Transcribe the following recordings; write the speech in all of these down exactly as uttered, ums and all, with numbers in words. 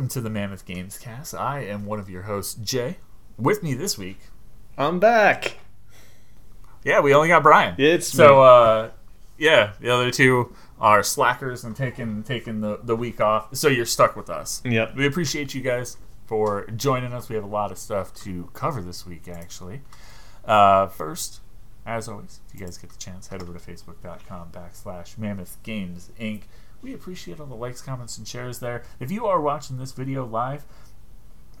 Welcome to the Mammoth Games Cast. I am one of your hosts, Jay. With me this week, I'm back. Yeah, we only got Brian. It's so me. uh, yeah. The other two are slackers and taking taking the, the week off. So you're stuck with us. Yep. We appreciate you guys for joining us. We have a lot of stuff to cover this week, actually. Uh, first, as always, if you guys get the chance, head over to facebook.com backslash Mammoth Games Inc. We appreciate all the likes, comments, and shares there. If you are watching this video live,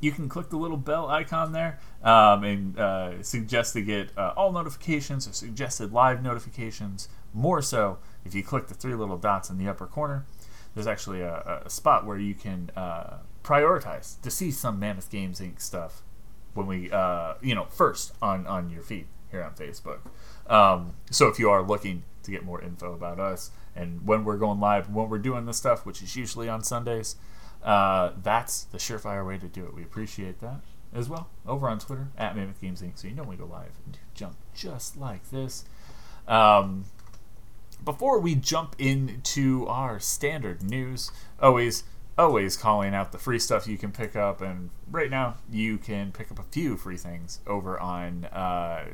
you can click the little bell icon there um, and uh, suggest to get uh, all notifications or suggested live notifications. More so, if you click the three little dots in the upper corner, there's actually a, a spot where you can uh, prioritize to see some Mammoth Games Incorporated stuff when we, uh, you know, first on, on your feed here on Facebook. Um, so if you are looking to get more info about us and when we're going live and when we're doing this stuff, which is usually on Sundays, Uh, that's the surefire way to do it. We appreciate that as well. Over on Twitter at Mammoth Games Incorporated, so you know when we go live and do junk just like this. Um, before we jump into our standard news, always, always calling out the free stuff you can pick up, and right now you can pick up a few free things over on uh,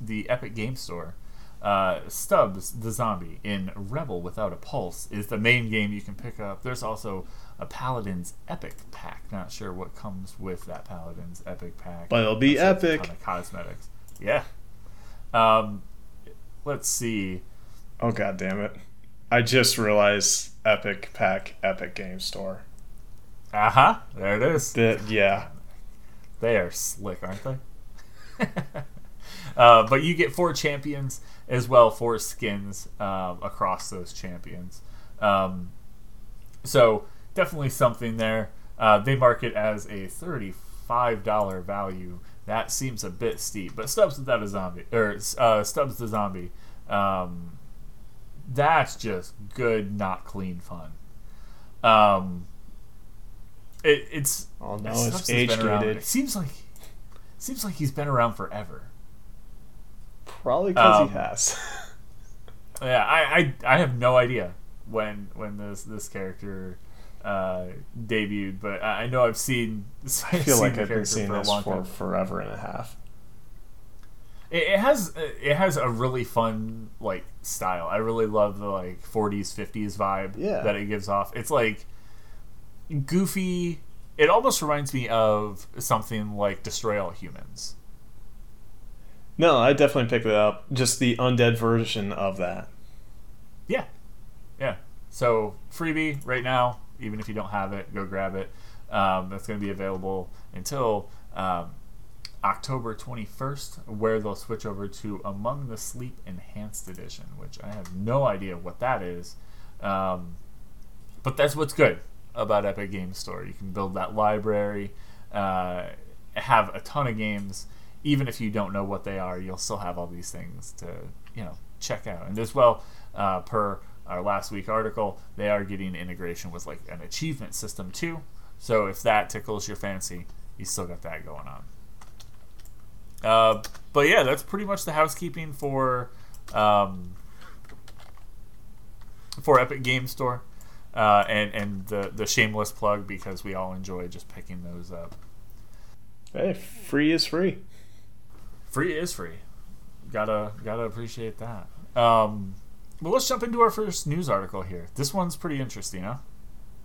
the Epic Game Store. Uh, Stubbs the Zombie in Rebel Without a Pulse is the main game you can pick up. There's also a Paladin's Epic Pack. Not sure what comes with that Paladin's Epic Pack. But it'll be That's epic. A ton of cosmetics. Yeah. Um, let's see. Oh, God damn it. I just realized Epic Pack, Epic Game Store. Uh-huh. There it is. The, yeah. They are slick, aren't they? uh, but you get four champions as well, four skins uh, across those champions. Um, so... Definitely something there. Uh, they mark it as a thirty-five dollars value. That seems a bit steep, but Stubbs without a zombie, or uh, Stubbs the Zombie. Um, that's just good, not clean fun. Um, it, it's oh no, it's age-gated. It seems like it seems like he's been around forever. Probably because um, he has. yeah, I, I I have no idea when when this this character. Uh, debuted, but I know I've seen. I feel like I've been seeing this for forever and a half. It, it has it has a really fun like style. I really love the like forties, fifties vibe yeah. that it gives off. It's like goofy. It almost reminds me of something like Destroy All Humans. No, I definitely picked it up. Just the undead version of that. Yeah, yeah. So freebie right now. Even if you don't have it, go grab it. Um, that's going to be available until um, October twenty-first, where they'll switch over to Among the Sleep Enhanced Edition, which I have no idea what that is. Um, but that's what's good about Epic Game Store. You can build that library, uh, have a ton of games. Even if you don't know what they are, you'll still have all these things to, you know, check out. And as well, uh, per... our last week article, they are getting integration with like an achievement system too. So if that tickles your fancy, you still got that going on. Uh, but yeah, that's pretty much the housekeeping for um, for Epic Game Store, uh, and and the the shameless plug because we all enjoy just picking those up. Hey, free is free. Free is free. Gotta gotta appreciate that. Um, Well, let's jump into our first news article here. This one's pretty interesting, huh?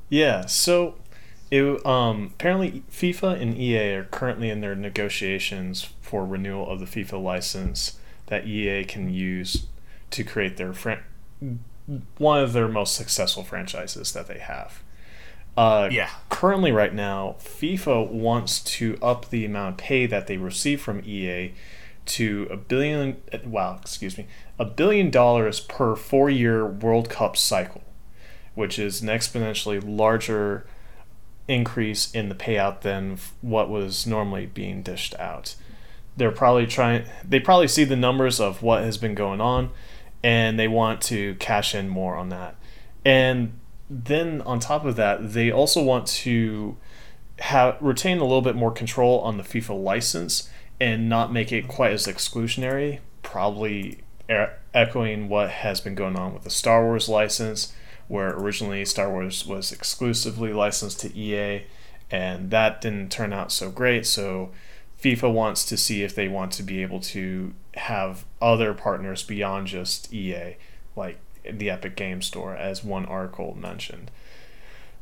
Yeah, so it, um, apparently FIFA and E A are currently in their negotiations for renewal of the FIFA license that E A can use to create their fran- one of their most successful franchises that they have. Uh, yeah. Currently, right now, FIFA wants to up the amount of pay that they receive from E A to a billion, wow, excuse me, a billion dollars per four-year World Cup cycle, which is an exponentially larger increase in the payout than what was normally being dished out. They're probably trying, they probably see the numbers of what has been going on, and they want to cash in more on that. And then on top of that, they also want to have retain a little bit more control on the FIFA license and not make it quite as exclusionary, probably echoing what has been going on with the Star Wars license, where originally Star Wars was exclusively licensed to E A, and that didn't turn out so great. So FIFA wants to see if they want to be able to have other partners beyond just E A, like the Epic Game Store, as one article mentioned.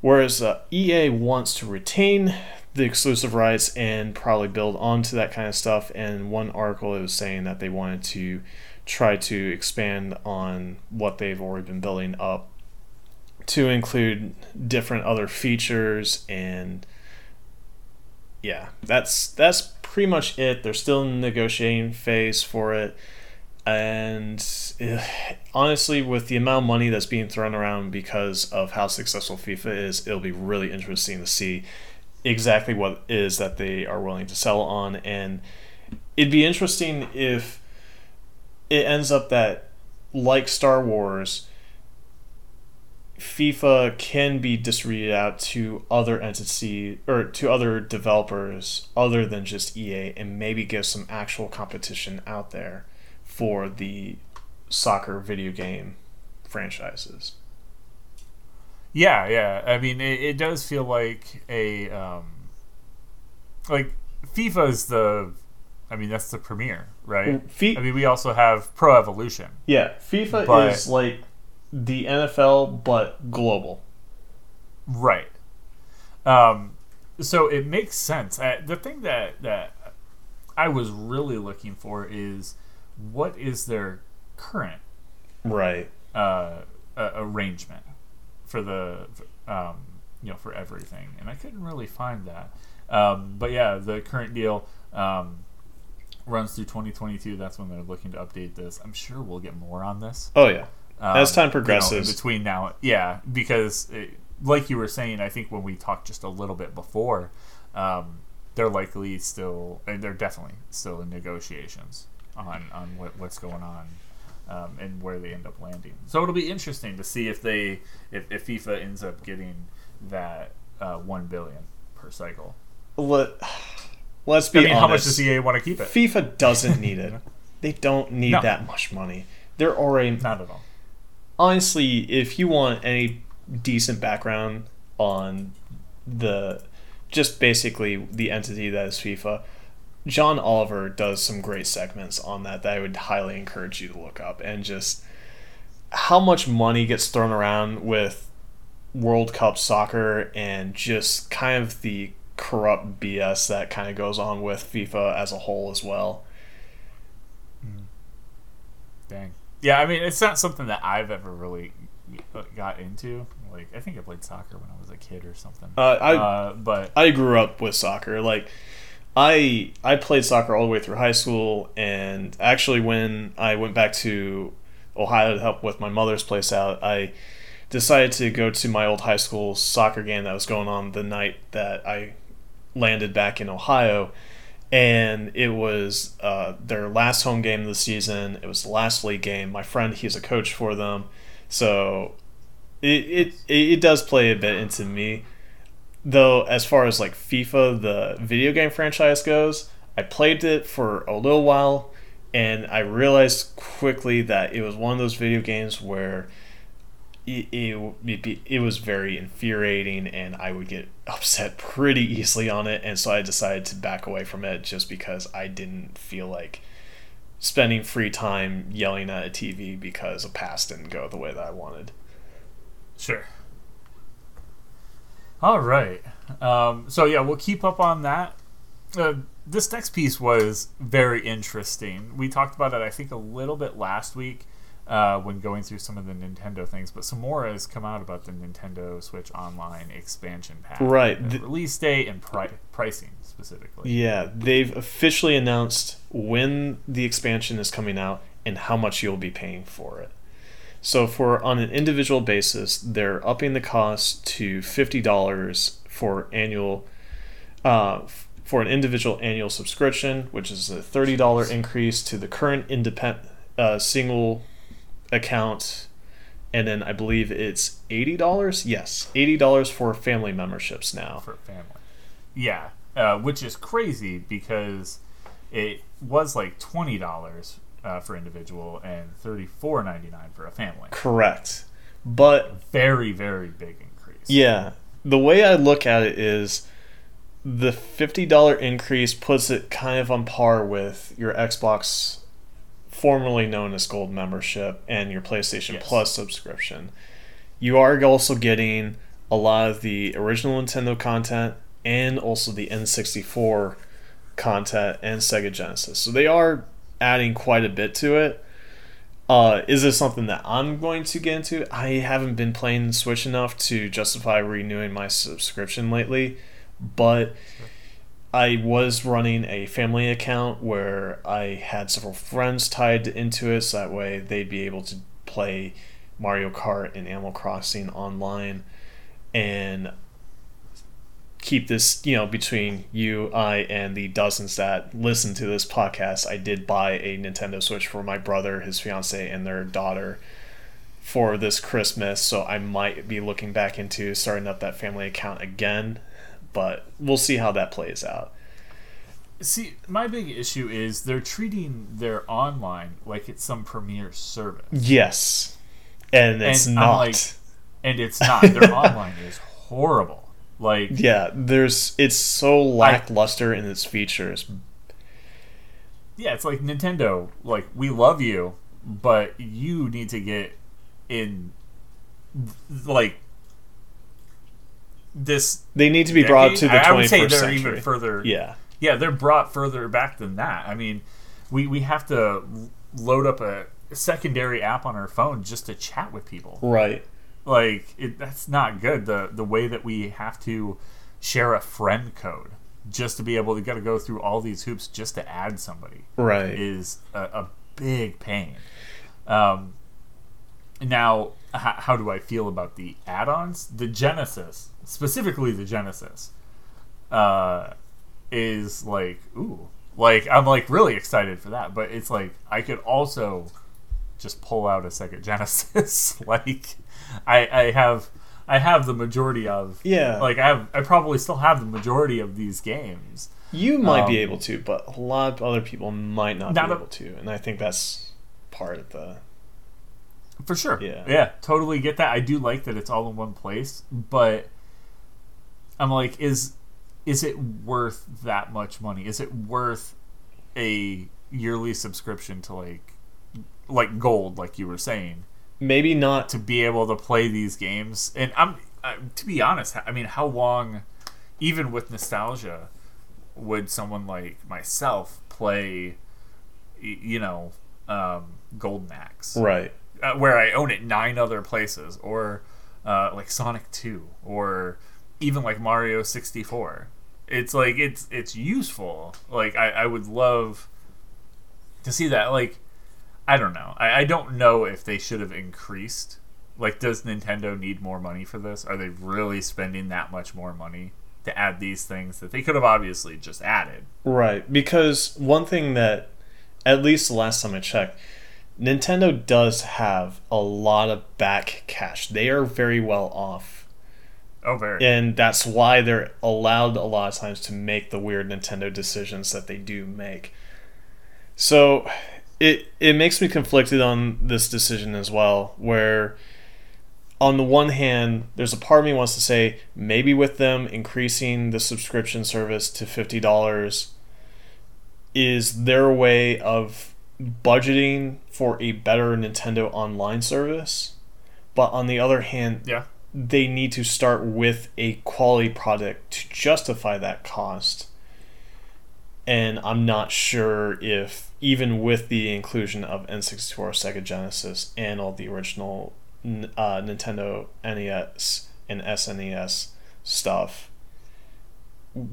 Whereas uh, E A wants to retain the exclusive rights and probably build onto that kind of stuff. And one article is saying that they wanted to try to expand on what they've already been building up to include different other features. And yeah, that's that's pretty much it. They're still in the negotiating phase for it. And honestly, with the amount of money that's being thrown around because of how successful FIFA is, it'll be really interesting to see exactly what it is that they are willing to sell on. And it'd be interesting if it ends up that, like Star Wars, FIFA can be distributed out to other entities or to other developers other than just E A, and maybe give some actual competition out there for the soccer video game franchises. Yeah, yeah. I mean, it, it does feel like a um, like FIFA is the. I mean, that's the premiere, right? F- I mean, we also have Pro Evolution. Yeah, FIFA but, is like the N F L but global, right? Um, so it makes sense. I, the thing that that I was really looking for is what is their current right uh, uh, arrangement for the um, you know for everything, and I couldn't really find that. Um, but yeah, the current deal um, runs through twenty twenty-two. That's when they're looking to update this. I'm sure we'll get more on this. Oh yeah. Um, as time progresses, you know, in between now, yeah, because it, like you were saying, I think when we talked just a little bit before, um, they're likely still, they're definitely still in negotiations on on what, what's going on um, and where they end up landing. So it'll be interesting to see if they, if, if FIFA ends up getting that uh, one billion per cycle. Let, let's be I mean, honest. How much does E A want to keep it? FIFA doesn't need it. They don't need no. that much money. They're already not at all. Honestly, if you want any decent background on the, just basically the entity that is FIFA, John Oliver does some great segments on that that I would highly encourage you to look up. And just how much money gets thrown around with World Cup soccer and just kind of the corrupt B S that kind of goes on with FIFA as a whole as well. Mm. Dang. Yeah, I mean, it's not something that I've ever really got into. Like, I think I played soccer when I was a kid or something. Uh, I uh, but I grew up with soccer. Like, I I played soccer all the way through high school, and actually when I went back to Ohio to help with my mother's place out, I decided to go to my old high school soccer game that was going on the night that I landed back in Ohio. And it was uh, their last home game of the season. It was the last league game. My friend, he's a coach for them. So it, it it does play a bit into me. Though, as far as like FIFA, the video game franchise goes, I played it for a little while, and I realized quickly that it was one of those video games where it, it, it, be, it was very infuriating, and I would get upset pretty easily on it, and so I decided to back away from it just because I didn't feel like spending free time yelling at a T V because a pass didn't go the way that I wanted. Sure. All right. Um, so yeah, we'll keep up on that. Uh, this next piece was very interesting. We talked about it, I think, a little bit last week. Uh, when going through some of the Nintendo things, but some more has come out about the Nintendo Switch Online expansion pack. Right. The release date and pri- pricing, specifically. Yeah, they've officially announced when the expansion is coming out and how much you'll be paying for it. So for on an individual basis, they're upping the cost to fifty dollars for annual uh, for an individual annual subscription, which is a thirty dollars increase to the current independent uh, single account, and then I believe it's eighty dollars. Yes, eighty dollars for family memberships now. For family, yeah, uh, which is crazy because it was like twenty dollars uh, for individual and thirty-four ninety-nine for a family. Correct. But very, very big increase. Yeah. The way I look at it is the fifty dollars increase puts it kind of on par with your Xbox, formerly known as Gold membership, and your PlayStation yes. Plus subscription. You are also getting a lot of the original Nintendo content and also the N sixty-four content and Sega Genesis. So they are adding quite a bit to it. Uh, is this something that I'm going to get into? I haven't been playing Switch enough to justify renewing my subscription lately, but I was running a family account where I had several friends tied into it, so that way they'd be able to play Mario Kart and Animal Crossing online and keep this, you know, between you, I, and the dozens that listen to this podcast. I did buy a Nintendo Switch for my brother, his fiance, and their daughter for this Christmas, so I might be looking back into starting up that family account again, but we'll see how that plays out. See, my big issue is they're treating their online like it's some premier service. Yes. And it's and not. Like, and it's not. Their online is horrible. Like yeah, there's it's so lackluster I, in its features. Yeah, it's like Nintendo. Like, we love you, but you need to get in. Like this, they need to be decade, brought to the twenty-first century. I would say they're century. even further. Yeah, yeah, they're brought further back than that. I mean, we we have to load up a secondary app on our phone just to chat with people, right? Like, it, that's not good. The the way that we have to share a friend code just to be able to got to go through all these hoops just to add somebody, right, is a, a big pain. Um, now, h- how do I feel about the add-ons? The Genesis, specifically the Genesis, uh, is like, ooh. Like, I'm like really excited for that. But it's like, I could also just pull out a Sega Genesis. Like, I, I have I have the majority of yeah. Like I have, I probably still have the majority of these games. You might um, be able to, but a lot of other people might not, not be a, able to, and I think that's part of the. For sure. Yeah. Yeah. Totally get that. I do like that it's all in one place, but I'm like, is is it worth that much money? Is it worth a yearly subscription to like like Gold, like you were saying? Maybe not to be able to play these games. And I'm, I, to be honest, I mean, how long, even with nostalgia, would someone like myself play, you know, um, Golden Axe? Right. Uh, where I own it nine other places, or uh, like Sonic two, or even like Mario sixty-four. It's like, it's it's useful. Like, I, I would love to see that. Like, I don't know. I, I don't know if they should have increased. Like, does Nintendo need more money for this? Are they really spending that much more money to add these things that they could have obviously just added? Right, because one thing that, at least the last time I checked, Nintendo does have a lot of back cash. They are very well off. Oh, very. And that's why they're allowed a lot of times to make the weird Nintendo decisions that they do make. So It it makes me conflicted on this decision as well, where on the one hand, there's a part of me wants to say, maybe with them increasing the subscription service to fifty dollars, is their way of budgeting for a better Nintendo online service. But on the other hand, yeah. they need to start with a quality product to justify that cost. And I'm not sure if, even with the inclusion of N sixty-four, Sega Genesis, and all the original uh, Nintendo N E S and S N E S stuff,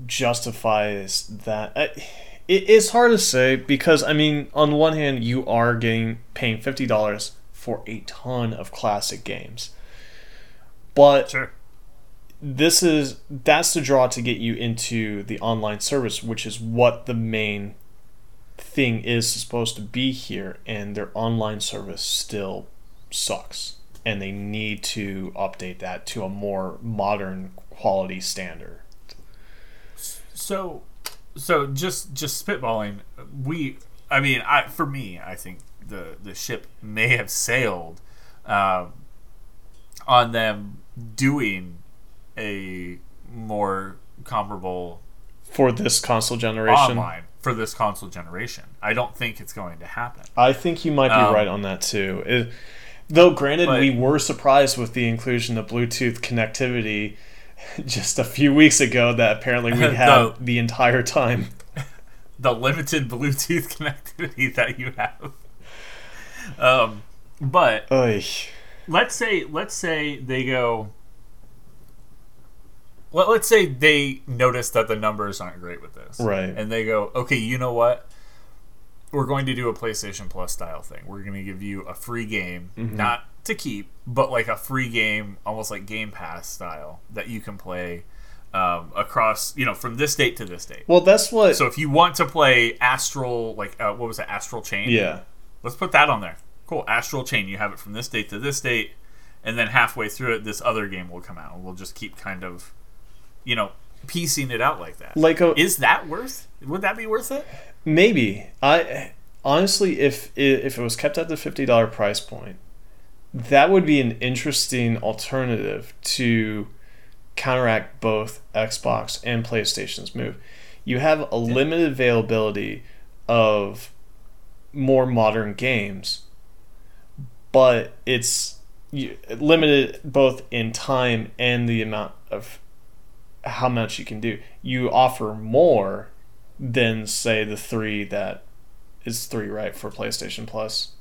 justifies that. It is hard to say because, I mean, on one hand, you are getting paying fifty dollars for a ton of classic games. But sure. This is that's the draw to get you into the online service, which is what the main thing is supposed to be here, and their online service still sucks, and they need to update that to a more modern quality standard. So, so just just spitballing, we, I mean, I for me, I think the the ship may have sailed. Um, on them doing a more comparable for this console generation online for this console generation. I don't think it's going to happen. I think you might be um, right on that too. It, though, granted, but, we were surprised with the inclusion of Bluetooth connectivity just a few weeks ago that apparently we had the, the entire time. The limited Bluetooth connectivity that you have. Um, but Oy. let's say let's say they go. Well, let's say they notice that the numbers aren't great with this, right? And they go, okay, you know what? We're going to do a PlayStation Plus style thing. We're going to give you a free game, mm-hmm. not to keep, but like a free game, almost like Game Pass style that you can play um, across, you know, from this date to this date. Well, that's what. So if you want to play Astral, like uh, what was it, Astral Chain? Yeah. Let's put that on there. Cool, Astral Chain. You have it from this date to this date, and then halfway through it, this other game will come out, and we'll just keep kind of, you know, piecing it out like that. Like, a, is that worth? Would that be worth it? Maybe. I honestly, if if it was kept at the fifty dollars price point, that would be an interesting alternative to counteract both Xbox and PlayStation's move. You have a limited availability of more modern games, but it's limited both in time and the amount of how much you can do. You offer more than, say, the three that is three, right, for PlayStation Plus?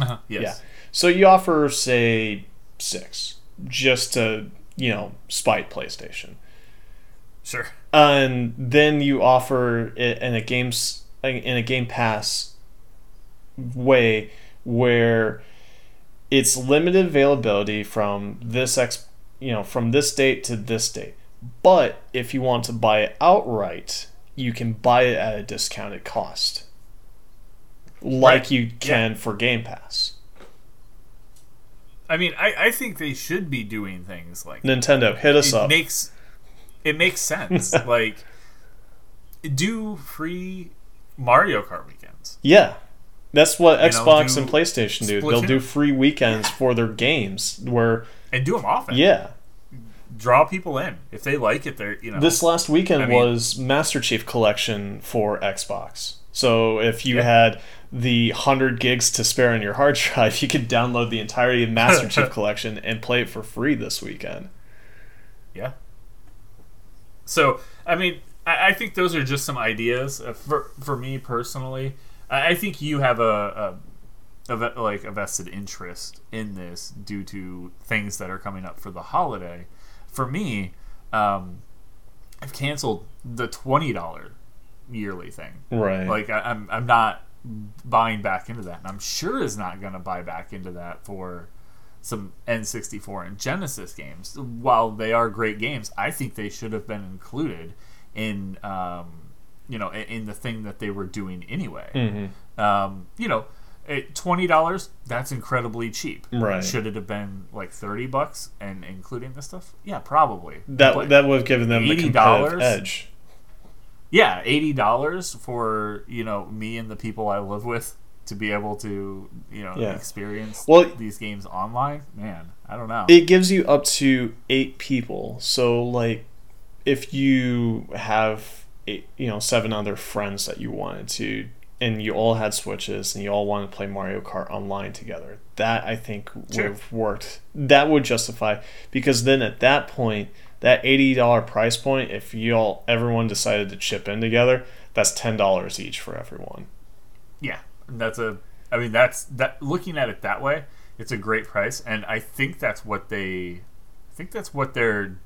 Uh-huh, yes. Yeah. So you offer, say, six, just to, you know, spite PlayStation. Sure. And then you offer it in a games in a Game Pass way where it's limited availability from this ex, you know, from this date to this date. But if you want to buy it outright, you can buy it at a discounted cost, like right. you can yeah. for Game Pass. I mean, I, I think they should be doing things like Nintendo. That. Hit us it up. Makes it makes sense. Like, do free Mario Kart weekends. Yeah, that's what you Xbox know, and PlayStation do. They'll do free weekends yeah. for their games, where and do them often. Yeah. Draw people in if they like it. They're you know. This last weekend I mean, was Master Chief Collection for Xbox. So if you yeah. had the one hundred gigs to spare on your hard drive, you could download the entirety of Master Chief Collection and play it for free this weekend. Yeah. So I mean, I, I think those are just some ideas uh, for for me personally. I, I think you have a, a, a like a vested interest in this due to things that are coming up for the holiday. For me, um, I've canceled the twenty dollars yearly thing. Right. Like, I, I'm I'm not buying back into that. And I'm sure is not going to buy back into that for some N sixty-four and Genesis games. While they are great games, I think they should have been included in, um, you know, in the thing that they were doing anyway. Mm-hmm. Um, you know, twenty dollars, that's incredibly cheap. Right. Should it have been like thirty bucks and including this stuff? Yeah, probably. That but that would have given them the competitive edge. Yeah, eighty dollars for, you know, me and the people I live with to be able to, you know, yeah. experience well, these games online. Man, I don't know. It gives you up to eight people. So like if you have eight, you know, seven other friends that you wanted to, and you all had Switches, and you all wanted to play Mario Kart online together. That, I think, would sure. have worked. That would justify, because then at that point, that eighty dollars price point, if you all, everyone decided to chip in together, that's ten dollars each for everyone. Yeah, that's a, I mean, that's, that. looking at it that way, it's a great price, and I think that's what they, I think that's what they're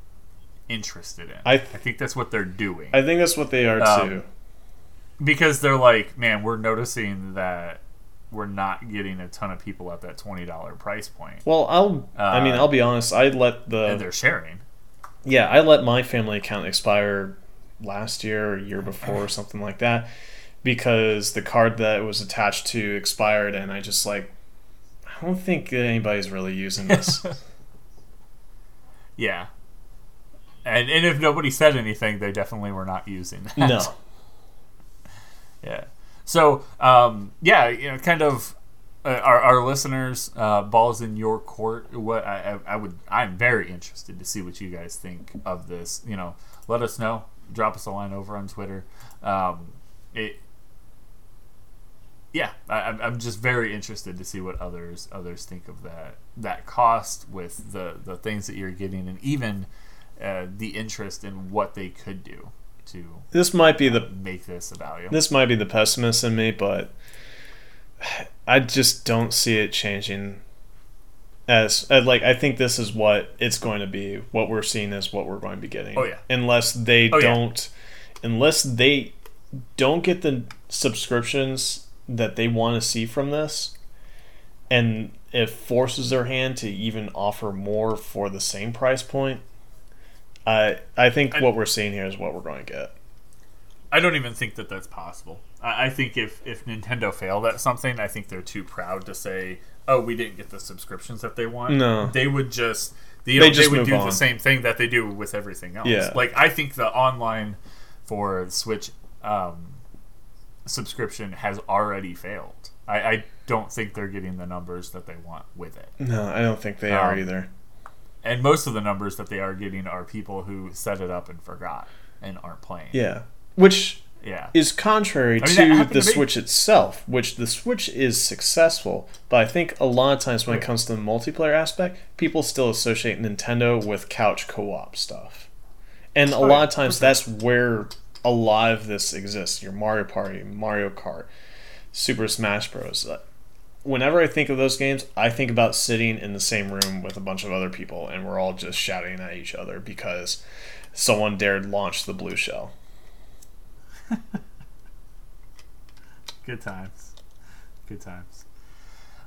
interested in. I, th- I think that's what they're doing. I think that's what they are, um, too. Because they're like, man, we're noticing that we're not getting a ton of people at that twenty dollars price point. Well, I'll, uh, I mean, I'll be honest. I let the... And they're sharing. Yeah, I let my family account expire last year or year before or something like that because the card that it was attached to expired, and I just like, I don't think anybody's really using this. yeah. And, and if nobody said anything, they definitely were not using that. No. Yeah. So, um, yeah, you know, kind of uh, our our listeners, uh, balls in your court. What I, I, I would, I'm very interested to see what you guys think of this. You know, let us know. Drop us a line over on Twitter. Um, it. Yeah, I, I'm just very interested to see what others others think of that that cost with the, the things that you're getting, and even uh, the interest in what they could do to this might be uh, the make this a value. This might be the pessimist in me, but I just don't see it changing. As like, I think this is what it's going to be. What we're seeing is what we're going to be getting. Oh yeah, unless they oh, don't, yeah. unless they don't get the subscriptions that they want to see from this, and it forces their hand to even offer more for the same price point. I I think I, what we're seeing here is what we're going to get. I don't even think that that's possible. I, I think if, if Nintendo failed at something, I think they're too proud to say, "Oh, we didn't get the subscriptions that they want." No, they would just you know, they just they would do on. the same thing that they do with everything else. Yeah. Like, I think the online for Switch. Um, subscription has already failed. I, I don't think they're getting the numbers that they want with it. No, I don't think they um, are either. And most of the numbers that they are getting are people who set it up and forgot and aren't playing. Yeah, which yeah. is contrary I mean, to the to Switch itself, which the Switch is successful, but I think a lot of times when it comes to the multiplayer aspect, people still associate Nintendo with couch co-op stuff. And a lot of times that's where a lot of this exists. Your Mario Party, Mario Kart, Super Smash Bros. Whenever I think of those games, I think about sitting in the same room with a bunch of other people and we're all just shouting at each other because someone dared launch the blue shell. Good times. Good times.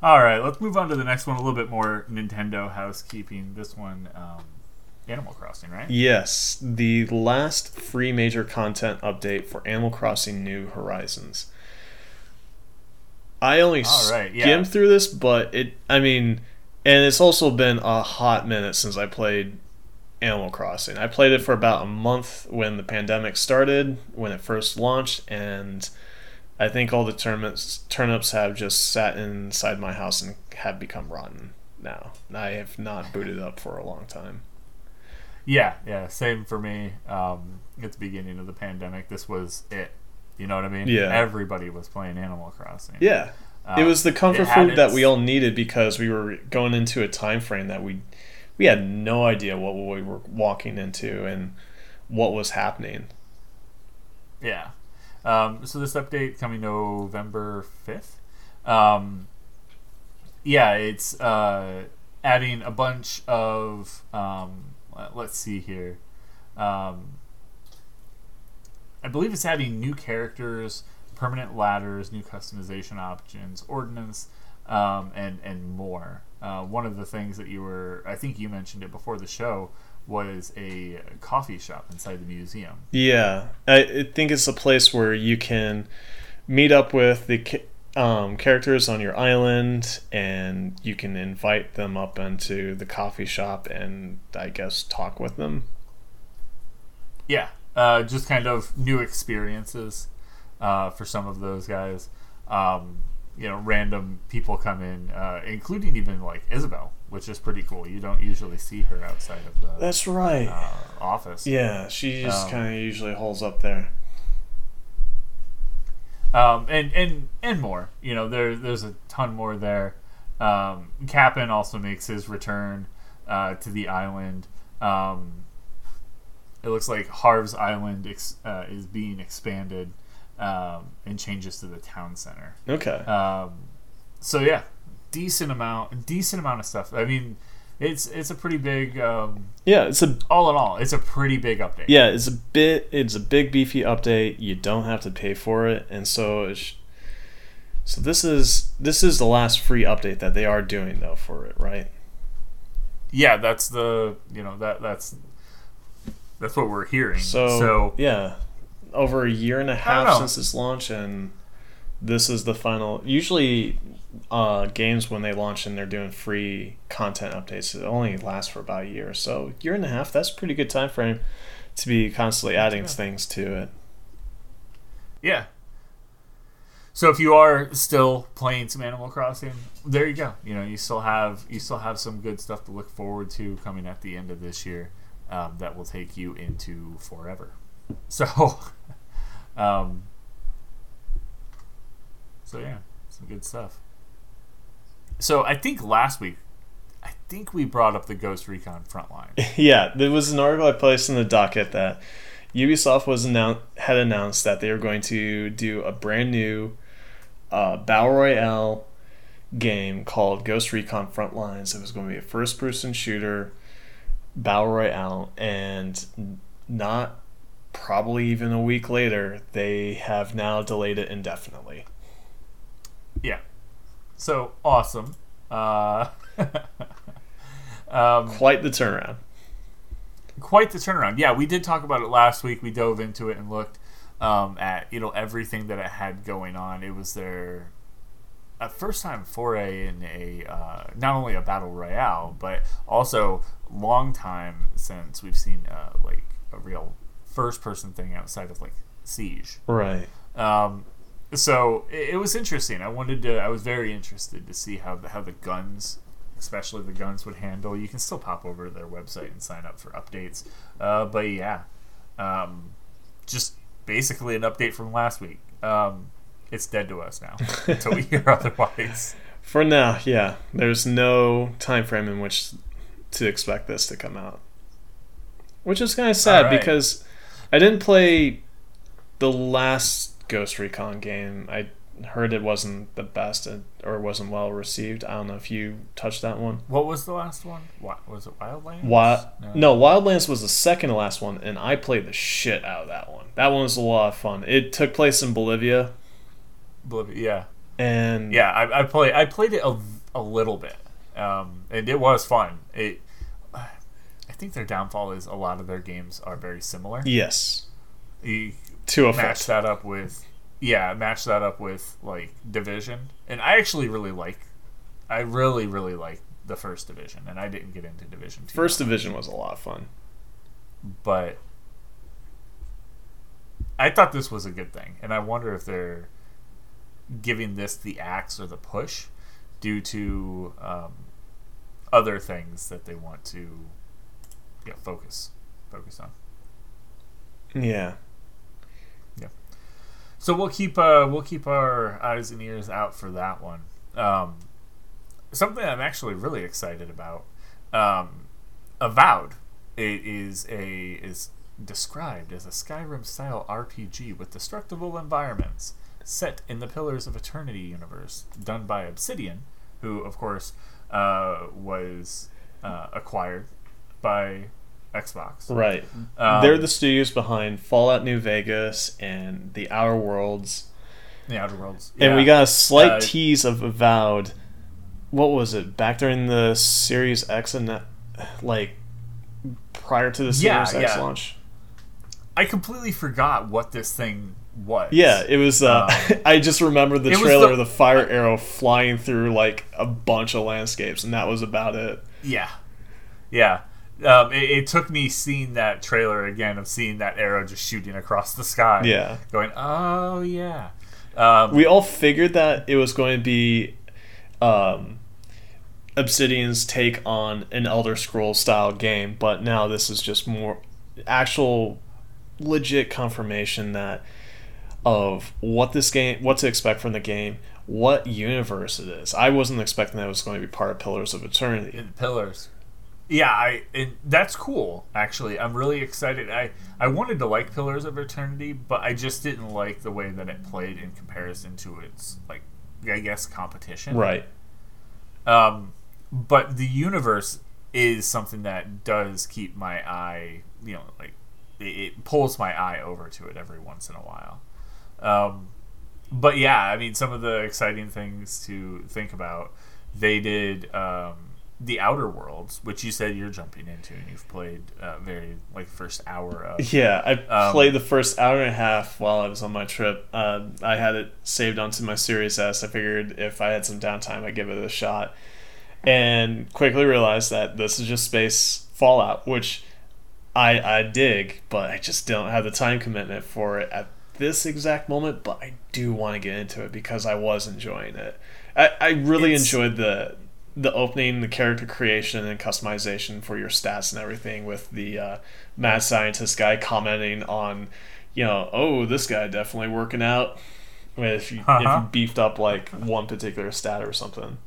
All right, let's move on to the next one. A little bit more Nintendo housekeeping. This one... Um, Animal Crossing, right? Yes. The last free major content update for Animal Crossing New Horizons. I only All right, skimmed yeah. through this, but it, I mean, and it's also been a hot minute since I played Animal Crossing. I played it for about a month when the pandemic started, when it first launched, and I think all the turnips, turnips have just sat inside my house and have become rotten now. I have not booted up for a long time. Yeah, yeah, same for me. Um, at the beginning of the pandemic, this was it. You know what I mean? Yeah. Everybody was playing Animal Crossing. Yeah. Um, it was the comfort food its... that we all needed because we were going into a time frame that we we had no idea what we were walking into and what was happening. Yeah. Um, so this update coming November fifth. Um, yeah, it's uh, adding a bunch of... Um, Let's see here. Um, I believe it's adding new characters, permanent ladders, new customization options, ordnance, um, and, and more. Uh, one of the things that you were, I think you mentioned it before the show, was a coffee shop inside the museum. Yeah. I think it's a place where you can meet up with the um, characters on your island, and you can invite them up into the coffee shop and I guess talk with them. Yeah, uh, just kind of new experiences uh, for some of those guys. Um, you know, random people come in, uh, including even like Isabel, which is pretty cool. You don't usually see her outside of the that's right uh, office. Yeah, she just um, kind of usually holds up there. Um, and, and and more, you know, there there's a ton more there. Um, Cap'n also makes his return uh, to the island. Um, it looks like Harv's Island ex- uh, is being expanded um, and changes to the town center. Okay. Um, so yeah, decent amount, decent amount of stuff. I mean, it's it's a pretty big. Um, yeah, it's a all in all, it's a pretty big update. Yeah, it's a bit. It's a big beefy update. You don't have to pay for it, and so it's, so this is this is the last free update that they are doing though for it, right? Yeah, that's the you know that that's that's what we're hearing. So, so yeah, over a year and a half since its launch, and this is the final. Usually. Uh, games when they launch and they're doing free content updates, it only lasts for about a year, so year and a half, that's a pretty good time frame to be constantly adding yeah. things to it. Yeah. So if you are still playing some Animal Crossing, there you go. You know, you still have you still have some good stuff to look forward to coming at the end of this year, um, that will take you into forever. So, um, so yeah, some good stuff. So I think last week, I think we brought up the Ghost Recon Frontline. Yeah, there was an article I placed in the docket that Ubisoft was annou- had announced that they were going to do a brand new uh, Battle Royale game called Ghost Recon Frontline. So it was going to be a first-person shooter Battle Royale, and not probably even a week later, they have now delayed it indefinitely. Yeah. So, awesome. Uh, um, quite the turnaround. Quite the turnaround. Yeah, we did talk about it last week. We dove into it and looked um, at, you know, everything that it had going on. It was their uh, first time foray in a uh, not only a battle royale, but also long time since we've seen uh, like a real first person thing outside of like Siege. Right. Um, so it, it was interesting. I wanted to. I was very interested to see how the, how the guns. Especially the guns would handle. You can still pop over to their website and sign up for updates. Uh, but yeah, um, just basically an update from last week. Um, it's dead to us now until we hear otherwise. For now, yeah. There's no time frame in which to expect this to come out. Which is kind of sad, right? Because I didn't play the last Ghost Recon game. I heard it wasn't the best or wasn't well received. I don't know if you touched that one. What was the last one? What was it? Wildlands? Wild, no. no, Wildlands was the second to last one, and I played the shit out of that one. That one was a lot of fun. It took place in Bolivia. Bolivia, yeah. And yeah, I, I played. I played it a, a little bit, um, and it was fun. It. I think their downfall is a lot of their games are very similar. Yes. You to a match that up with. Yeah, match that up with, like, Division. And I actually really like... I really, really like the first Division. And I didn't get into Division two. First Division was a lot of fun. But I thought this was a good thing. And I wonder if they're giving this the axe or the push due to um, other things that they want to, you know, focus, focus on. Yeah. So we'll keep uh, we'll keep our eyes and ears out for that one. Um, something I'm actually really excited about. Um, Avowed it is a is described as a Skyrim-style R P G with destructible environments set in the Pillars of Eternity universe, done by Obsidian, who of course uh, was uh, acquired by Xbox. Right. Um, They're the studios behind Fallout New Vegas and The Outer Worlds. The Outer Worlds. Yeah. And we got a slight uh, tease of Avowed. What was it? Back during the Series X and that, like prior to the Series yeah, X yeah. launch. I completely forgot what this thing was. Yeah, it was uh, um, I just remember the trailer the, of the fire arrow flying through like a bunch of landscapes, and that was about it. Yeah. Yeah. Um, it, it took me seeing that trailer again of seeing that arrow just shooting across the sky. Yeah. Going, oh, yeah. Um, we all figured that it was going to be um, Obsidian's take on an Elder Scrolls-style game, but now this is just more actual legit confirmation that of what this game, what to expect from the game, what universe it is. I wasn't expecting that it was going to be part of Pillars of Eternity. In Pillars. Yeah, I and that's cool, actually. I'm really excited. I, I wanted to like Pillars of Eternity, but I just didn't like the way that it played in comparison to its, like, I guess, competition. Right. Um, but the universe is something that does keep my eye, you know, like, it, it pulls my eye over to it every once in a while. Um, but yeah, I mean, some of the exciting things to think about, they did... Um, The Outer Worlds, which you said you're jumping into and you've played uh, very, like, first hour of. Yeah, I um, played the first hour and a half while I was on my trip. Uh, I had it saved onto my Series S. I figured if I had some downtime, I'd give it a shot. And quickly realized that this is just space Fallout, which I I dig, but I just don't have the time commitment for it at this exact moment, but I do want to get into it because I was enjoying it. I, I really it's, enjoyed the the opening, the character creation and customization for your stats and everything, with the uh, mad scientist guy commenting on, you know, oh, this guy definitely working out, if you, uh-huh. if you beefed up like one particular stat or something.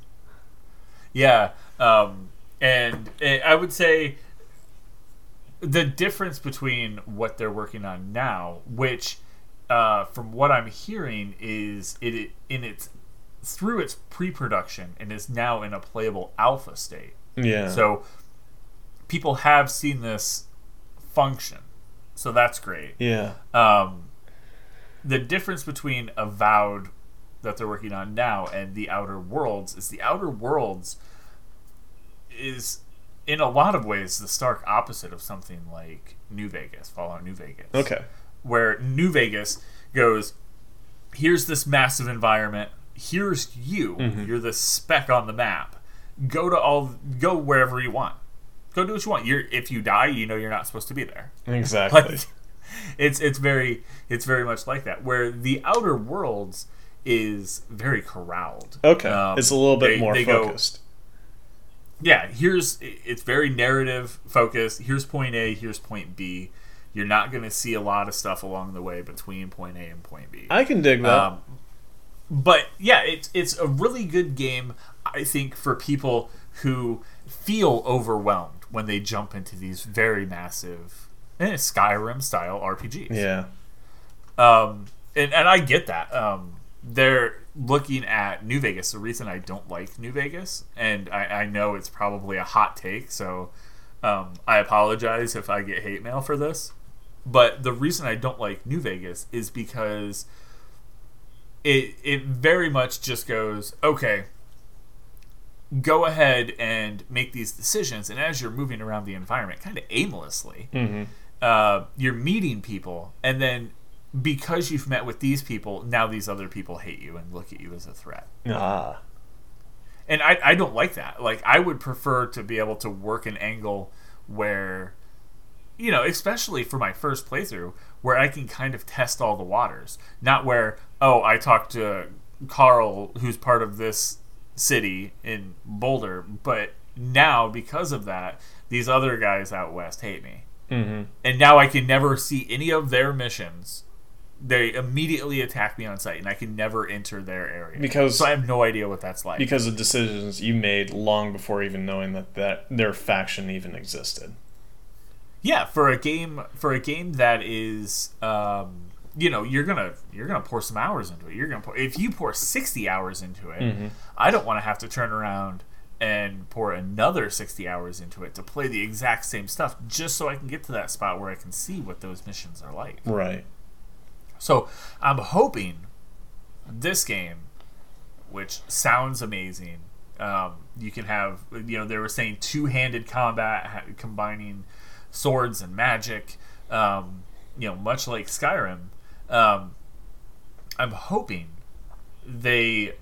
Yeah, um, and it, I would say the difference between what they're working on now, which uh, from what I'm hearing is it, it in its through its pre-production and is now in a playable alpha state. Yeah. So people have seen this function, so that's great. Yeah. Um, the difference between Avowed that they're working on now and The Outer Worlds is The Outer Worlds is in a lot of ways the stark opposite of something like New Vegas, Fallout New Vegas. Okay. Where New Vegas goes, here's this massive environment, here's you, mm-hmm. you're the speck on the map. Go to all, go wherever you want. Go do what you want. You're if you die, you know you're not supposed to be there. Exactly. Like, it's it's very it's very much like that. Where The Outer Worlds is very corralled. Okay, um, it's a little bit they, more they focused. Go, yeah, here's it's very narrative focused. Here's point A, here's point B. You're not going to see a lot of stuff along the way between point A and point B. I can dig that. Um, but yeah, it's it's a really good game, I think, for people who feel overwhelmed when they jump into these very massive eh, Skyrim style R P Gs. Yeah. Um, and and I get that. Um. They're looking at New Vegas. The reason I don't like New Vegas, and I, I know it's probably a hot take, so um, I apologize if I get hate mail for this, but the reason I don't like New Vegas is because it it very much just goes, okay, go ahead and make these decisions, and as you're moving around the environment kind of aimlessly, mm-hmm. uh, you're meeting people, and then because you've met with these people, now these other people hate you and look at you as a threat. Ah. And I, I don't like that. Like, I would prefer to be able to work an angle where, you know, especially for my first playthrough, where I can kind of test all the waters. Not where, oh, I talked to Carl, who's part of this city in Boulder, but now, because of that, these other guys out west hate me. Mm-hmm. And now I can never see any of their missions. They immediately attack me on sight, and I can never enter their area. Because, so I have no idea what that's like. Because of decisions you made long before even knowing that, that their faction even existed. Yeah, for a game, for a game that is, um, you know, you're gonna you're gonna pour some hours into it. You're gonna pour, if you pour sixty hours into it, mm-hmm. I don't want to have to turn around and pour another sixty hours into it to play the exact same stuff, just so I can get to that spot where I can see what those missions are like. Right. So I'm hoping this game, which sounds amazing, um, you can have, you know, they were saying two-handed combat, ha- combining swords and magic, um, you know, much like Skyrim. Um, I'm hoping they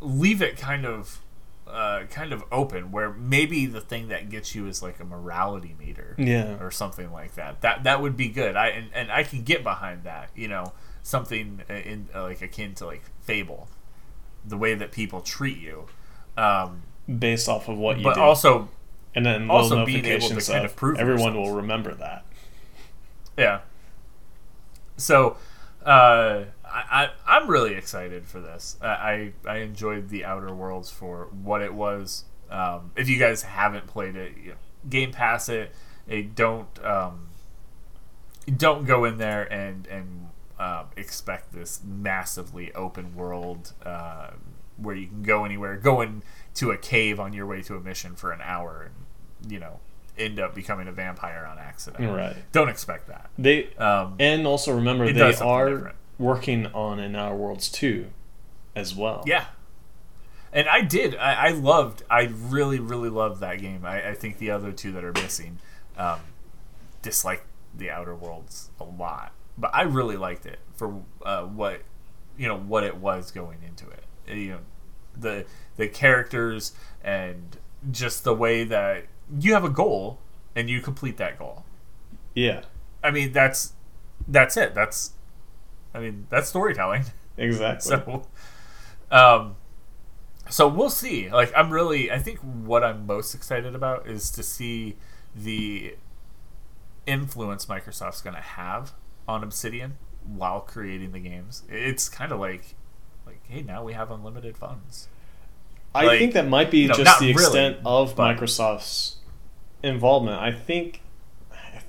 leave it kind of uh, kind of open, where maybe the thing that gets you is like a morality meter, yeah, or something like that. That that would be good. I and, and I can get behind that. You know, something in uh, like akin to like Fable, the way that people treat you, um, based off of what you but do. But also, and then also being able to kind of prove everyone will remember that. Yeah. So, uh, I, I I'm really excited for this. Uh, I I enjoyed The Outer Worlds for what it was. Um, if you guys haven't played it, you know, Game Pass it. It don't um, don't go in there and and uh, expect this massively open world uh, where you can go anywhere. Go into a cave on your way to a mission for an hour, and you know, end up becoming a vampire on accident. Right. Don't expect that. They um, and also remember they are. Different. Working on an Outer Worlds two as well. Yeah. And I did. I, I loved, I really, really loved that game. I, I think the other two that are missing um, dislike the Outer Worlds a lot. But I really liked it for uh, what, you know, what it was going into it. You know, the, the characters and just the way that you have a goal and you complete that goal. Yeah. I mean, that's, that's it. That's, I mean, that's storytelling. Exactly. So, um, so we'll see. Like, I'm really, I think what I'm most excited about is to see the influence Microsoft's going to have on Obsidian while creating the games. It's kind of like, like, hey, now we have unlimited funds. I like, think that might be no, just the extent really, of but, Microsoft's involvement. I think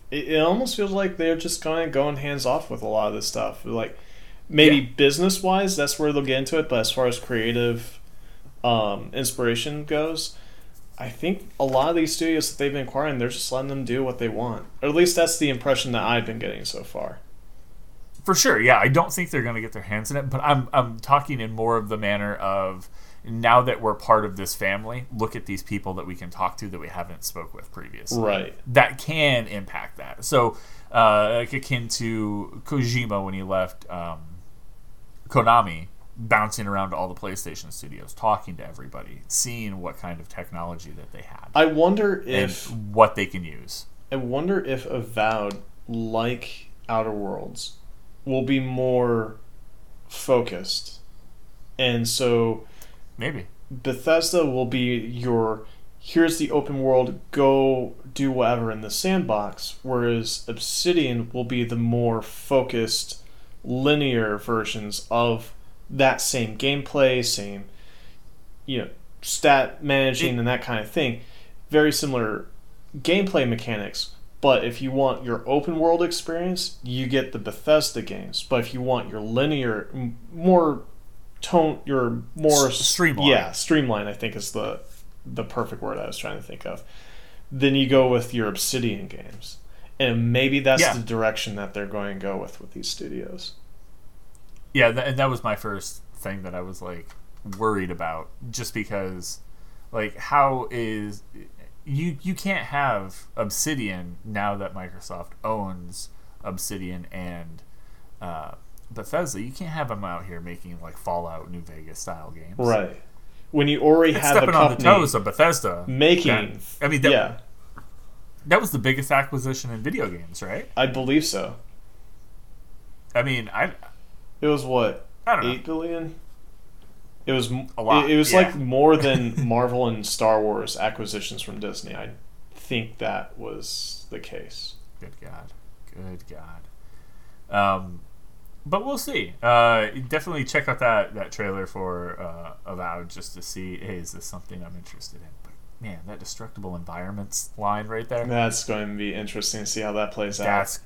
it, it almost feels like they're just kind of going hands off with a lot of this stuff. Like, maybe yeah. business wise, that's where they'll get into it. But as far as creative um, inspiration goes, I think a lot of these studios that they've been acquiring, they're just letting them do what they want. Or at least that's the impression that I've been getting so far. For sure, yeah. I don't think they're going to get their hands in it, but I'm I'm talking in more of the manner of, now that we're part of this family, look at these people that we can talk to that we haven't spoke with previously. Right. That can impact that. So, uh, like akin to Kojima when he left um, Konami, bouncing around to all the PlayStation studios, talking to everybody, seeing what kind of technology that they had. I wonder if... and what they can use. I wonder if Avowed, like Outer Worlds, will be more focused. And so... maybe. Bethesda will be your, here's the open world, go do whatever in the sandbox, whereas Obsidian will be the more focused, linear versions of that same gameplay, same, you know, stat managing it, and that kind of thing. Very similar gameplay mechanics, but if you want your open world experience, you get the Bethesda games. But if you want your linear, more... tone, your more streamline. Yeah, streamline, I think, is the the perfect word I was trying to think of. Then you go with your Obsidian games, and maybe that's yeah. the direction that they're going to go with with these studios. Yeah, th- and that was my first thing that I was like worried about, just because, like, how is you you can't have Obsidian now that Microsoft owns Obsidian and. Uh, Bethesda, you can't have them out here making like Fallout New Vegas style games, right? When you already it's have stepping a company on the toes of Bethesda making, that, I mean, that, yeah, that was the biggest acquisition in video games, right? I believe so. I mean, I it was what I don't eight know. billion. It was a lot. It, it was yeah. like more than Marvel and Star Wars acquisitions from Disney. I think that was the case. Good God, good God. Um. But we'll see. Uh, definitely check out that, that trailer for uh, Avowed just to see, hey, is this something I'm interested in? But man, that destructible environments line right there. That's going to be interesting to see how that plays that's, out.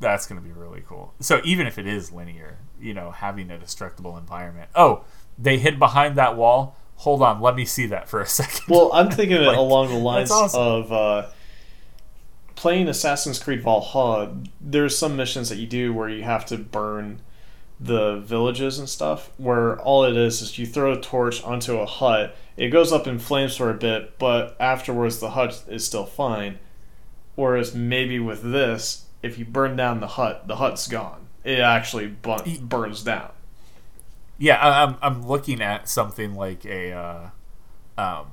That's going to be really cool. So even if it is linear, you know, having a destructible environment. Oh, they hid behind that wall? Hold on, let me see that for a second. Well, I'm thinking like, of it along the lines awesome. of... Uh, playing Assassin's Creed Valhalla, there's some missions that you do where you have to burn the villages and stuff, where all it is is you throw a torch onto a hut, it goes up in flames for a bit, but afterwards the hut is still fine. Whereas maybe with this, if you burn down the hut, the hut's gone. It actually bun- burns down. Yeah, I'm I'm looking at something like a... Uh, um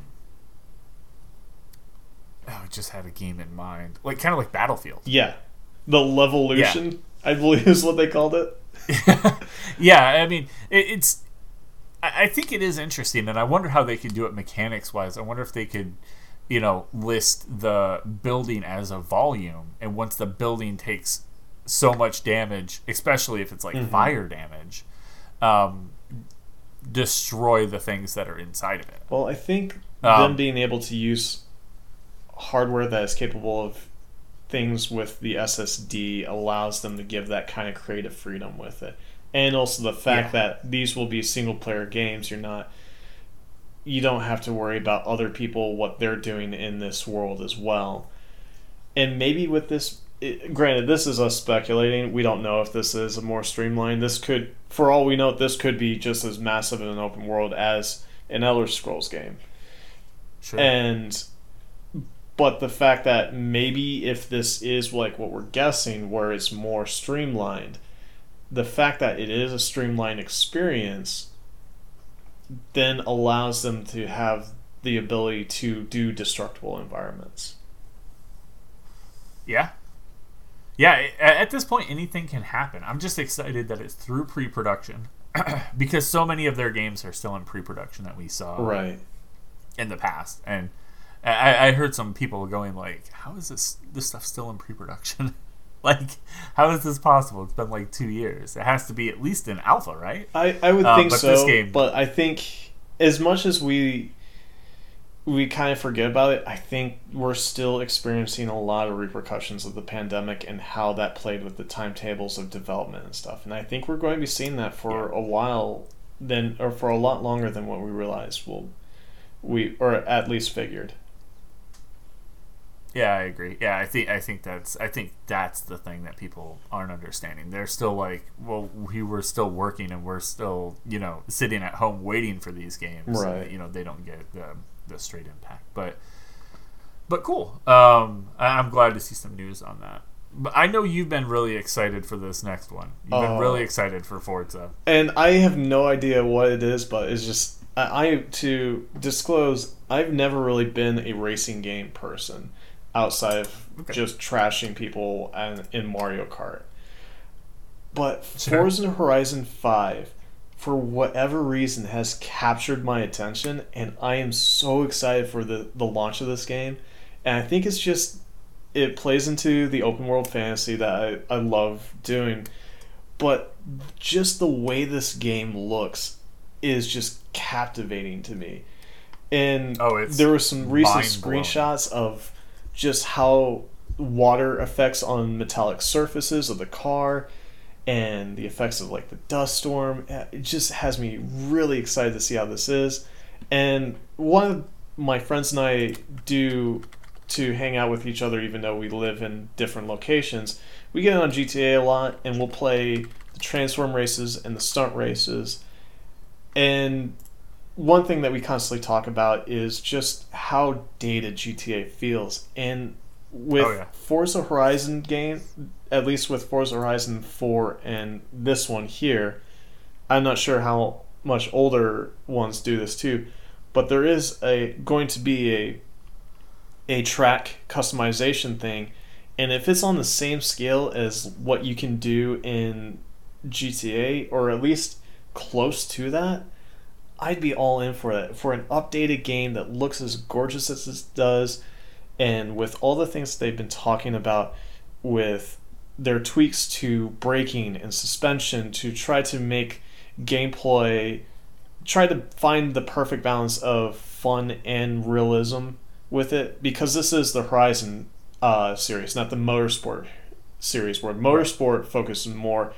Oh, I just had a game in mind. Like, kind of like Battlefield. Yeah. The Levolution, yeah. I believe is what they called it. Yeah, I mean, it, it's... I think it is interesting, and I wonder how they could do it mechanics-wise. I wonder if they could, you know, list the building as a volume, and once the building takes so much damage, especially if it's, like, mm-hmm. fire damage, um, destroy the things that are inside of it. Well, I think um, them being able to use... hardware that is capable of things with the S S D allows them to give that kind of creative freedom with it, and also the fact yeah. that these will be single player games. You're not, you don't have to worry about other people, what they're doing in this world as well. And maybe with this it, granted, this is us speculating, we don't know if this is a more streamlined, this could, for all we know, this could be just as massive in an open world as an Elder Scrolls game. Sure. And but the fact that maybe if this is like what we're guessing, where it's more streamlined, the fact that it is a streamlined experience then allows them to have the ability to do destructible environments. Yeah. yeah, at this point, anything can happen. I'm just excited that it's through pre-production because so many of their games are still in pre-production that we saw right in the past. And I, I heard some people going like, "How is this this stuff still in pre-production? Like, how is this possible? It's been like two years. It has to be at least in alpha, right?" I, I would um, think but so. This game... But I think as much as we we kind of forget about it, I think we're still experiencing a lot of repercussions of the pandemic and how that played with the timetables of development and stuff. And I think we're going to be seeing that for yeah. a while, then, or for a lot longer than what we realized. Well, we or at least figured. Yeah, I agree. Yeah, I think I think that's I think that's the thing that people aren't understanding. They're still like, well, we were still working and we're still, you know, sitting at home waiting for these games. Right. And, you know, they don't get the the straight impact. But but cool. Um, I, I'm glad to see some news on that. But I know you've been really excited for this next one. You've uh, been really excited for Forza. And I have no idea what it is, but it's just I, I to disclose, I've never really been a racing game person. Outside of okay. just trashing people and in Mario Kart. But sure. Forza Horizon five, for whatever reason, has captured my attention, and I am so excited for the, the launch of this game. And I think it's just, it plays into the open world fantasy that I, I love doing. But just the way this game looks is just captivating to me. And oh, there were some recent screenshots of just how water affects on metallic surfaces of the car and the effects of like the dust storm. It just has me really excited to see how this is. And one of my friends and I do to hang out with each other, even though we live in different locations, we get on G T A a lot and we'll play the transform races and the stunt races. And one thing that we constantly talk about is just how dated G T A feels. And with oh, yeah. Forza Horizon game, at least with Forza Horizon four and this one here, I'm not sure how much older ones do this too, but there is a going to be a a track customization thing. And if it's on the same scale as what you can do in G T A, or at least close to that, I'd be all in for that. For an updated game that looks as gorgeous as this does, and with all the things they've been talking about with their tweaks to braking and suspension to try to make gameplay, try to find the perfect balance of fun and realism with it, because this is the Horizon uh, series, not the Motorsport series, where Motorsport focuses more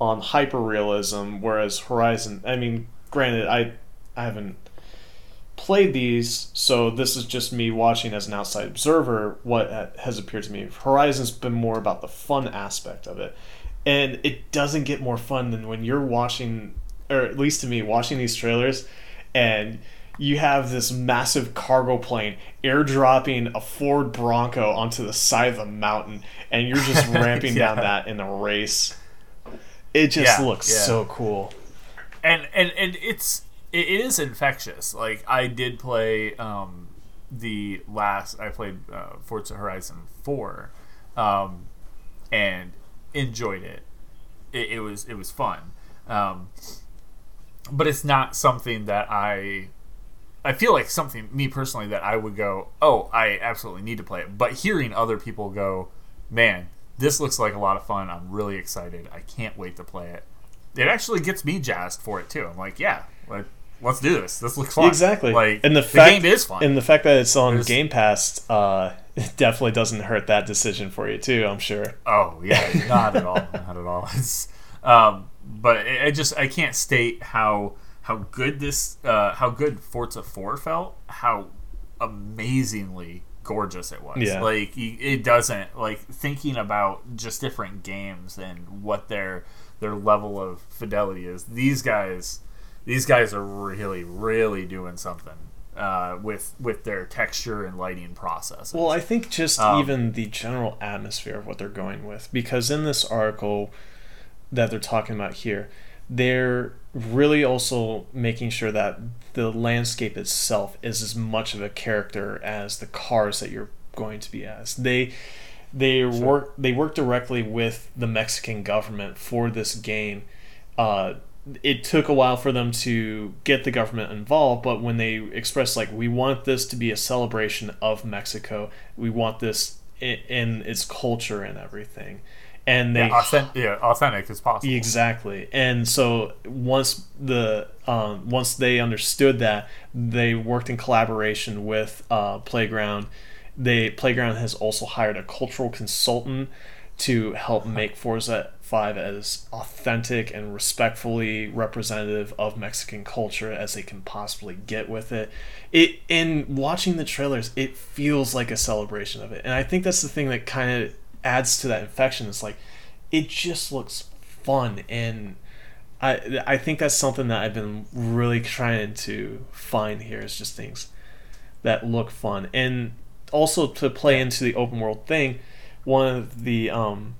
on hyper-realism, whereas Horizon, I mean... Granted, I, I haven't played these, so this is just me watching as an outside observer what has appeared to me. Horizon's been more about the fun aspect of it. And it doesn't get more fun than when you're watching, or at least to me, watching these trailers, and you have this massive cargo plane airdropping a Ford Bronco onto the side of a mountain, and you're just ramping yeah. down that in a race. It just yeah, looks yeah. so cool. And, and and it's it is infectious. Like I did play um, the last I played uh, Forza Horizon four, um, and enjoyed it. It, it was it was fun, um, but it's not something that I I feel like something me personally that I would go, oh, I absolutely need to play it. But hearing other people go, man, this looks like a lot of fun. I'm really excited. I can't wait to play it. It actually gets me jazzed for it too. I'm like, yeah, like, let's do this. This looks fun. Exactly. Like, and the, fact, the game is fun. And the fact that it's on There's, Game Pass uh, definitely doesn't hurt that decision for you too, I'm sure. Oh, yeah, not at all. Not at all. It's, um, but I just I can't state how how good this uh, how good Forza four felt, how amazingly gorgeous it was. Yeah. Like it doesn't like thinking about just different games and what they're their level of fidelity is. These guys, these guys are really, really doing something uh, with with their texture and lighting process. Well, I think just um, even the general atmosphere of what they're going with, because in this article that they're talking about here, they're really also making sure that the landscape itself is as much of a character as the cars that you're going to be as. They They sure. work. They work directly with the Mexican government for this game. Uh, it took a while for them to get the government involved, but when they expressed, like, we want this to be a celebration of Mexico, we want this in, in its culture and everything, and they yeah, authentic, yeah, authentic as possible. Exactly, and so once the um, once they understood that, they worked in collaboration with uh, Playground. They Playground has also hired a cultural consultant to help make Forza five as authentic and respectfully representative of Mexican culture as they can possibly get with it. It in watching the trailers, it feels like a celebration of it, and I think that's the thing that kind of adds to that infection. It's like it just looks fun, and I I think that's something that I've been really trying to find here, is just things that look fun. And also to play into the open world thing, one of the um,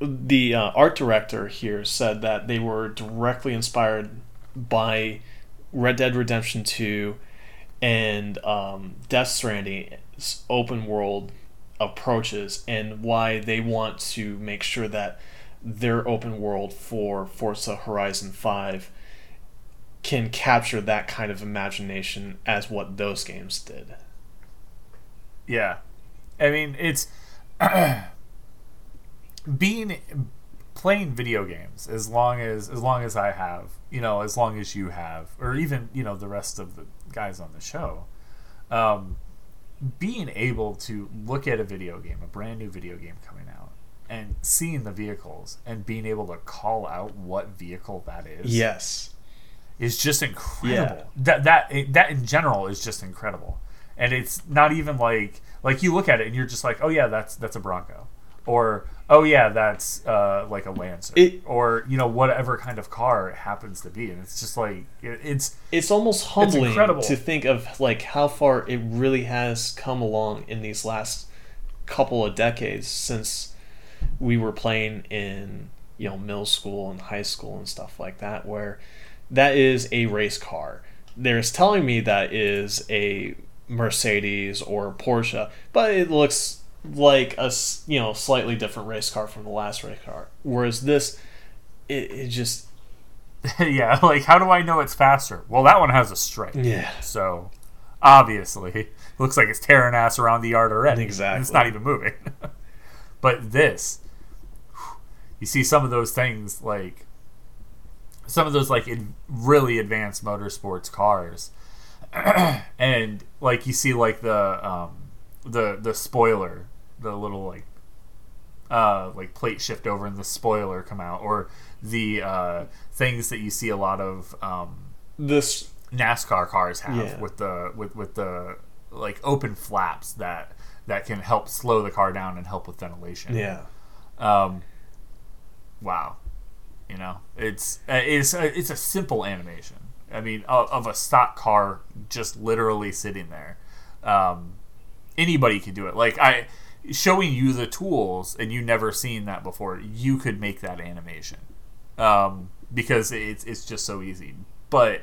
the uh, art director here said that they were directly inspired by Red Dead Redemption two and um, Death Stranding's open world approaches, and why they want to make sure that their open world for Forza Horizon five can capture that kind of imagination as what those games did. Yeah, I mean, it's being playing video games as long as as long as I have, you know, as long as you have, or even, you know, the rest of the guys on the show. Um, being able to look at a video game, a brand new video game coming out, and seeing the vehicles and being able to call out what vehicle that is, yes, is just incredible. Yeah. That that that in general is just incredible. And it's not even like like you look at it and you're just like, oh yeah, that's that's a Bronco, or oh yeah, that's uh, like a Lancer, it, or you know, whatever kind of car it happens to be. And it's just like it, it's it's almost humbling it's to think of like how far it really has come along in these last couple of decades since we were playing in, you know, middle school and high school and stuff like that, where that is a race car. There's telling me that is a Mercedes or Porsche, but it looks like a, you know, slightly different race car from the last race car. Whereas this, it, it just yeah, like how do I know it's faster? Well, that one has a stripe. Yeah, so obviously looks like it's tearing ass around the yard already. Exactly, it's not even moving. But this, you see some of those things like some of those like really advanced motorsports cars. And like you see like the um, the the spoiler, the little like uh, like plate shift over and the spoiler come out, or the uh, things that you see a lot of um, this NASCAR cars have yeah. with the with, with the like open flaps that that can help slow the car down and help with ventilation. Yeah. Um, wow. You know, it's it's it's a simple animation. I mean, of a stock car just literally sitting there. Um, anybody could do it. Like, I showing you the tools, and you never seen that before, you could make that animation. Um, because it's it's just so easy. But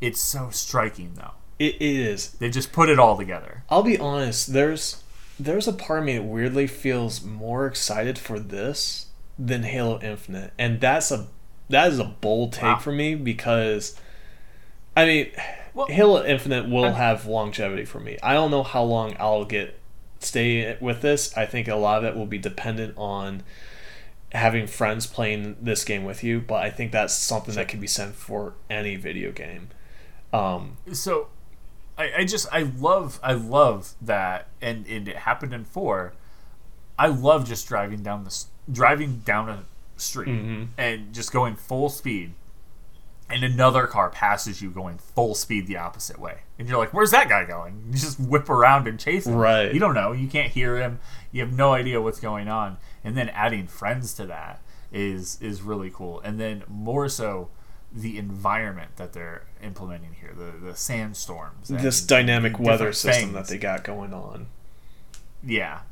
it's so striking, though. It, it is. They just put it all together. I'll be honest. There's, there's a part of me that weirdly feels more excited for this than Halo Infinite. And that's a, that is a bold take wow. for me, because... I mean, well, Halo Infinite will I'm, have longevity for me. I don't know how long I'll get stay with this. I think a lot of it will be dependent on having friends playing this game with you, but I think that's something that can be said for any video game. Um, so, I, I just, I love, I love that, and, and it happened in four. I love just driving down the driving down a street mm-hmm. and just going full speed. And another car passes you going full speed the opposite way. And you're like, where's that guy going? You just whip around and chase him. Right. You don't know. You can't hear him. You have no idea what's going on. And then adding friends to that is is really cool. And then more so the environment that they're implementing here, the, the sandstorms. This dynamic weather system that they got going on. Yeah.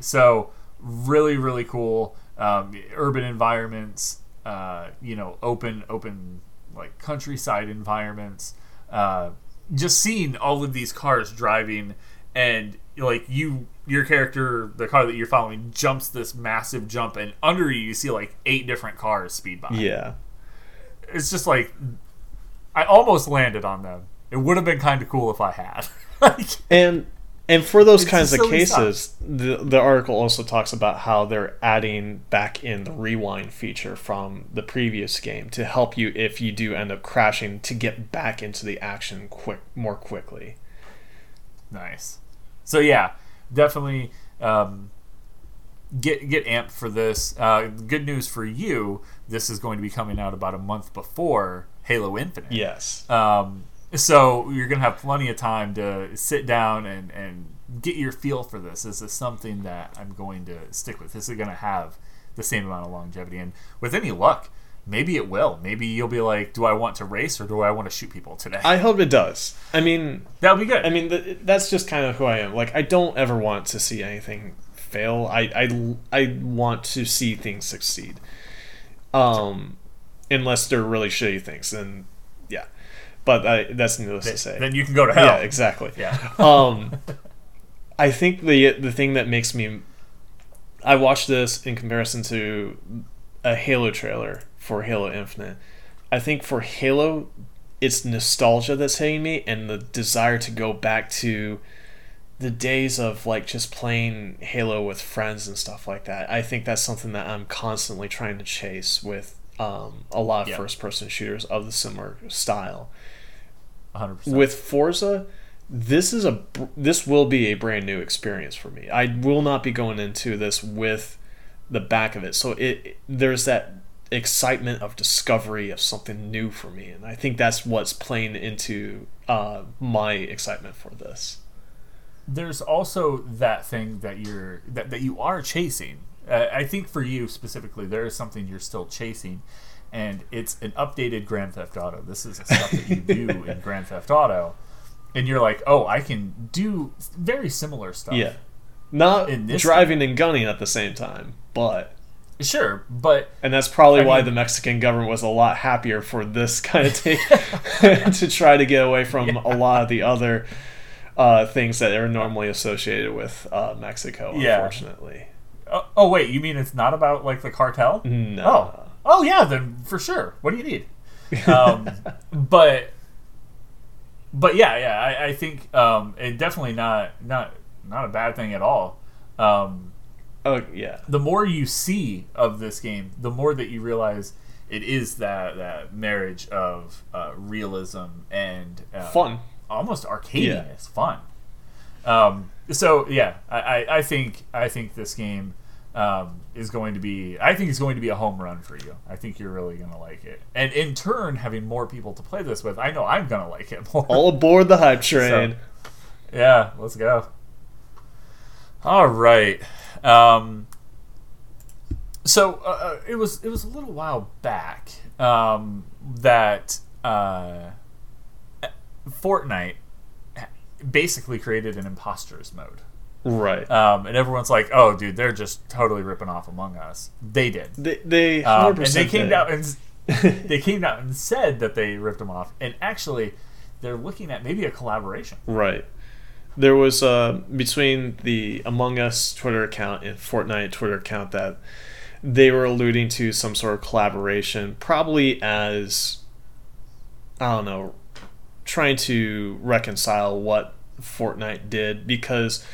So really, really cool. Um, urban environments, uh, you know, open, open... like countryside environments, uh, just seeing all of these cars driving and like you, your character, the car that you're following, jumps this massive jump, and under you, you see like eight different cars speed by. Yeah, it's just like I almost landed on them. It would have been kind of cool if I had. like, and and for those kinds of cases, the, the article also talks about how they're adding back in the rewind feature from the previous game to help you if you do end up crashing to get back into the action quick more quickly. Nice. So yeah, definitely um, get get amped for this. Uh, good news for you, this is going to be coming out about a month before Halo Infinite. Yes. Um, so you're going to have plenty of time to sit down and, and get your feel for this. This is something that I'm going to stick with. This is going to have the same amount of longevity. And with any luck, maybe it will. Maybe you'll be like, do I want to race or do I want to shoot people today? I hope it does. I mean... that would be good. I mean, th- that's just kind of who I am. Like, I don't ever want to see anything fail. I, I, I want to see things succeed. Um, unless they're really shitty things. Then, yeah. But I, that's needless then, to say. Then you can go to hell. Yeah, exactly. Yeah. um, I think the the thing that makes me... I watched this in comparison to a Halo trailer for Halo Infinite. I think for Halo, it's nostalgia that's hitting me and the desire to go back to the days of like just playing Halo with friends and stuff like that. I think that's something that I'm constantly trying to chase with um, a lot of yep. first-person shooters of the similar style. one hundred percent. With Forza, this is a this will be a brand new experience for me. I will not be going into this with the back of it. So it there's that excitement of discovery of something new for me, and I think that's what's playing into uh, my excitement for this. There's also that thing that you're that, that you are chasing. Uh, I think for you specifically, there is something you're still chasing. And it's an updated Grand Theft Auto. This is the stuff that you do in Grand Theft Auto. And you're like, oh, I can do very similar stuff. Yeah. Not driving time. And gunning at the same time, but... Sure, but... And that's probably I why mean, the Mexican government was a lot happier for this kind of take to try to get away from yeah. a lot of the other uh, things that are normally associated with uh, Mexico, yeah. unfortunately. Oh, oh, wait, you mean it's not about, like, the cartel? No. Oh. Oh, yeah, then for sure. What do you need? Um, but, but yeah, yeah, I, I think um, it definitely not not not a bad thing at all. Um, oh, yeah. The more you see of this game, the more that you realize it is that, that marriage of uh, realism and... Uh, fun. Almost arcadiness. Yeah. Fun. Um, so, yeah, I, I, I think I think this game... Um, is going to be I think it's going to be a home run for you. I think you're really going to like it. And in turn, having more people to play this with, I know I'm going to like it more. All aboard the hype train. So, yeah, let's go. All right. Um, so uh, it was it was a little while back um, that uh, Fortnite basically created an imposters mode. Right. Um, and everyone's like, oh, dude, they're just totally ripping off Among Us. They did. They, they one hundred percent um, and they came out and they came out and said that they ripped them off. And actually, they're looking at maybe a collaboration. Right. There was uh, between the Among Us Twitter account and Fortnite Twitter account that they were alluding to some sort of collaboration, probably as, I don't know, trying to reconcile what Fortnite did, because...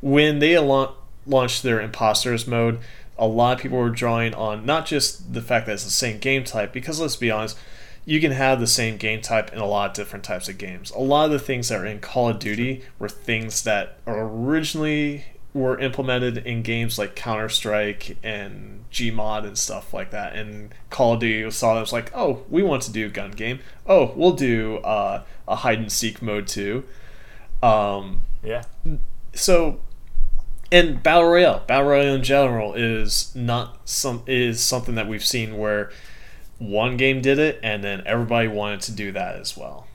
when they la- launched their imposters mode, a lot of people were drawing on not just the fact that it's the same game type, because let's be honest, you can have the same game type in a lot of different types of games. A lot of the things that are in Call of Duty were things that originally were implemented in games like Counter-Strike and Gmod and stuff like that. And Call of Duty saw that it was like, oh, we want to do a gun game. Oh, we'll do uh, a hide-and-seek mode too. Um, yeah. So... and Battle Royale, Battle Royale in general is not some is something that we've seen where one game did it and then everybody wanted to do that as well.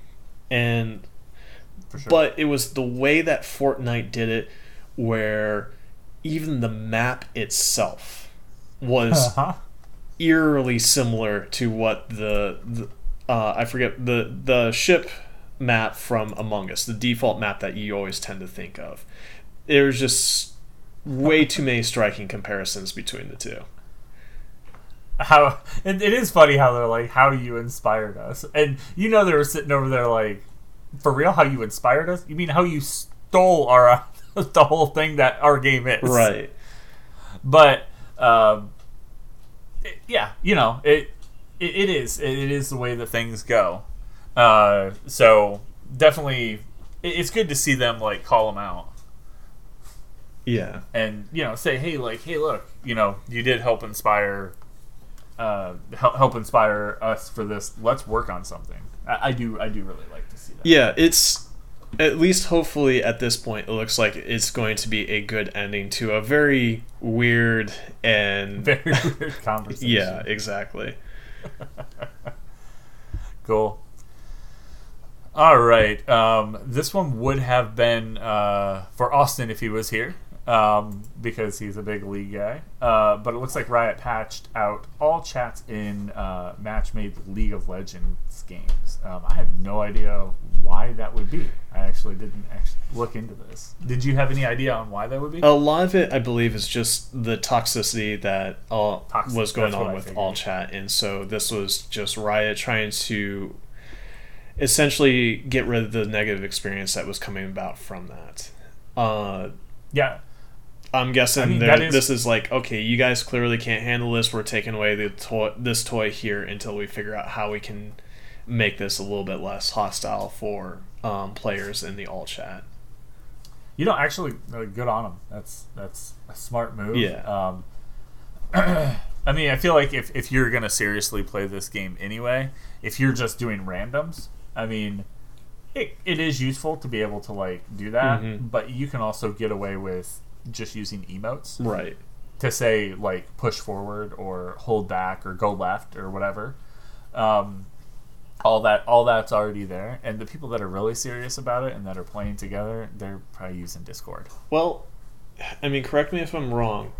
And for sure. But it was the way that Fortnite did it, where even the map itself was uh-huh. eerily similar to what the, the uh, I forget the the ship map from Among Us, the default map that you always tend to think of. There's just way too many striking comparisons between the two. How it, it is funny how they're like, how you inspired us, and you know they were sitting over there like, for real, how you inspired us? You mean how you stole our uh, the whole thing that our game is, right? But um, it, yeah, you know it. It, it is it, it is the way that things go. Uh, so definitely, it, it's good to see them like call them out. Yeah, and you know say, hey, like, hey, look, you know, you did help inspire. Uh, help, help inspire us for this. Let's work on something. I, I do. I do really like to see that. Yeah, it's at least hopefully at this point it looks like it's going to be a good ending to a very weird and very weird conversation. Yeah, exactly. Cool. All right. Um, this one would have been uh, for Austin if he was here. Um, because he's a big league guy. Uh, but it looks like Riot patched out all chats in uh, match-made League of Legends games. Um, I have no idea why that would be. I actually didn't actually look into this. Did you have any idea on why that would be? A lot of it, I believe, is just the toxicity that all Toxic, was going on with all chat. And so this was just Riot trying to essentially get rid of the negative experience that was coming about from that. Uh, yeah. I'm guessing I mean, is, this is like, okay, you guys clearly can't handle this. We're taking away the to- this toy here until we figure out how we can make this a little bit less hostile for um, players in the all chat. You know, actually, uh, good on them. That's that's a smart move. Yeah. Um, I mean, I feel like if, if you're going to seriously play this game anyway, if you're just doing randoms, I mean, it it is useful to be able to like do that, mm-hmm. but you can also get away with just using emotes, right, to say like push forward or hold back or go left or whatever. Um, all that all that's already there, and the people that are really serious about it and that are playing together, they're probably using Discord. Well, I mean, correct me if I'm wrong.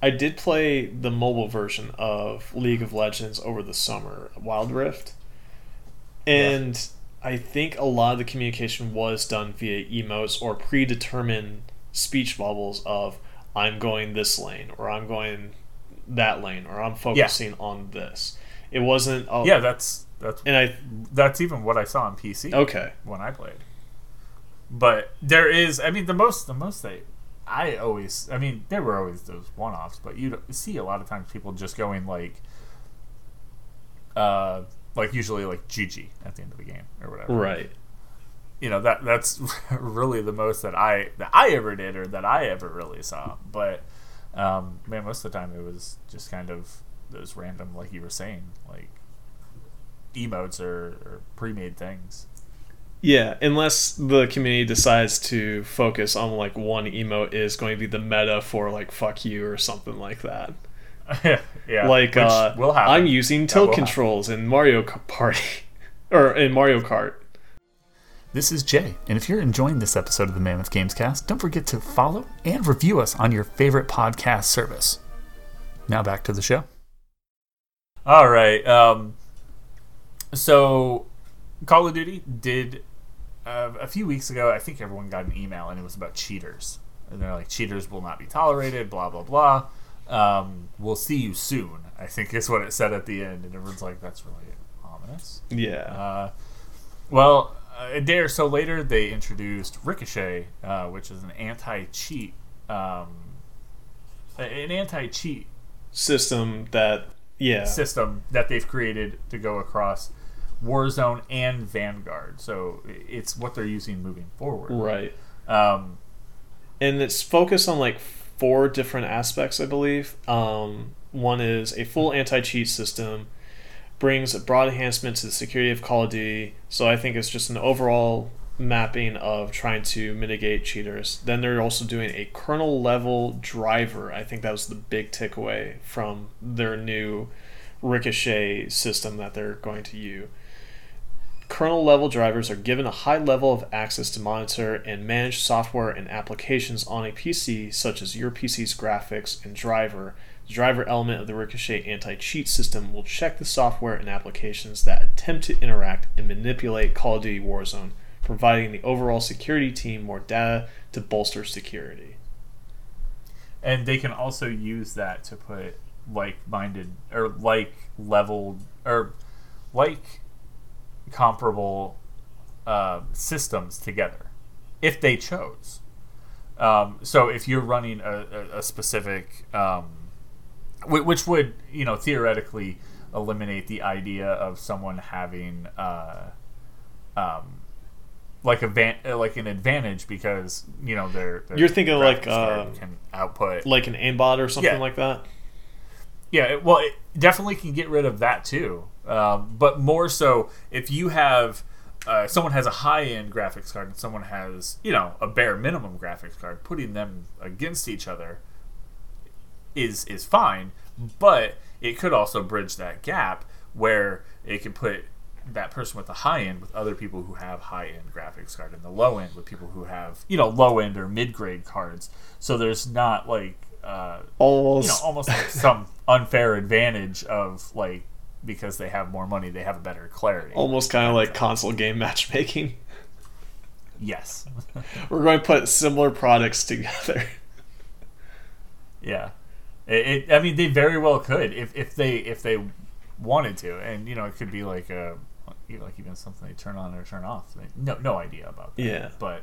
I did play the mobile version of League of Legends over the summer, Wild Rift, and yeah. I think a lot of the communication was done via emotes or predetermined speech bubbles of I'm going this lane or I'm going that lane or I'm focusing yeah. on this. It wasn't a, yeah that's that's and I that's even what I saw on P C okay when I played. But there is I mean the most the most they I always I mean there were always those one offs, but you see a lot of times people just going like uh like usually like G G at the end of the game or whatever, right? You know, that that's really the most that I that I ever did or that I ever really saw. But um, man, most of the time it was just kind of those random, like you were saying, like emotes or, or pre-made things. Yeah, unless the community decides to focus on like one emote is going to be the meta for like "fuck you" or something like that. Yeah, like uh, will happen. I'm using tilt controls happen. in Mario Party or in Mario Kart. This is Jay, and if you're enjoying this episode of the Mammoth Games Cast, don't forget to follow and review us on your favorite podcast service. Now back to the show. All right. Um, so Call of Duty did, uh, a few weeks ago, I think everyone got an email, and it was about cheaters. And they're like, cheaters will not be tolerated, blah, blah, blah. Um, we'll see you soon, I think is what it said at the end. And everyone's like, that's really ominous. Yeah. Uh, well... A day or so later, they introduced Ricochet, uh, which is an anti-cheat, um, an anti-cheat system that yeah system that they've created to go across Warzone and Vanguard. So it's what they're using moving forward, right? Um, and it's focused on like four different aspects, I believe. Um, one is a full anti-cheat system. Brings a broad enhancement to the security of Call of Duty. So I think it's just an overall mapping of trying to mitigate cheaters. Then they're also doing a kernel level driver. I think that was the big takeaway from their new Ricochet system that they're going to use. Kernel level drivers are given a high level of access to monitor and manage software and applications on a P C, such as your P C's graphics and driver, The driver element of the Ricochet anti-cheat system will check the software and applications that attempt to interact and manipulate Call of Duty Warzone, providing the overall security team more data to bolster security. And they can also use that to put like-minded or like-leveled or like-comparable uh, systems together if they chose. Um, so if you're running a, a, a specific, um, which would, you know, theoretically eliminate the idea of someone having uh, um, like a van- like an advantage because, you know, they're you're thinking like uh, can output like an aimbot or something yeah. like that. Yeah, well, it definitely can get rid of that too. Um, but more so, if you have uh, someone has a high-end graphics card and someone has, you know, a bare minimum graphics card, putting them against each other is is fine. But it could also bridge that gap where it can put that person with the high end with other people who have high-end graphics card, and the low end with people who have, you know, low-end or mid-grade cards. So there's not like uh, almost you know, almost like some unfair advantage of like. Because they have more money, they have a better clarity. Almost kind of like console game matchmaking. Yes. We're going to put similar products together. Yeah. It, it, I mean, they very well could if, if they if they wanted to. And, you know, it could be like a, like even something they turn on or turn off. No, no idea about that. Yeah. But,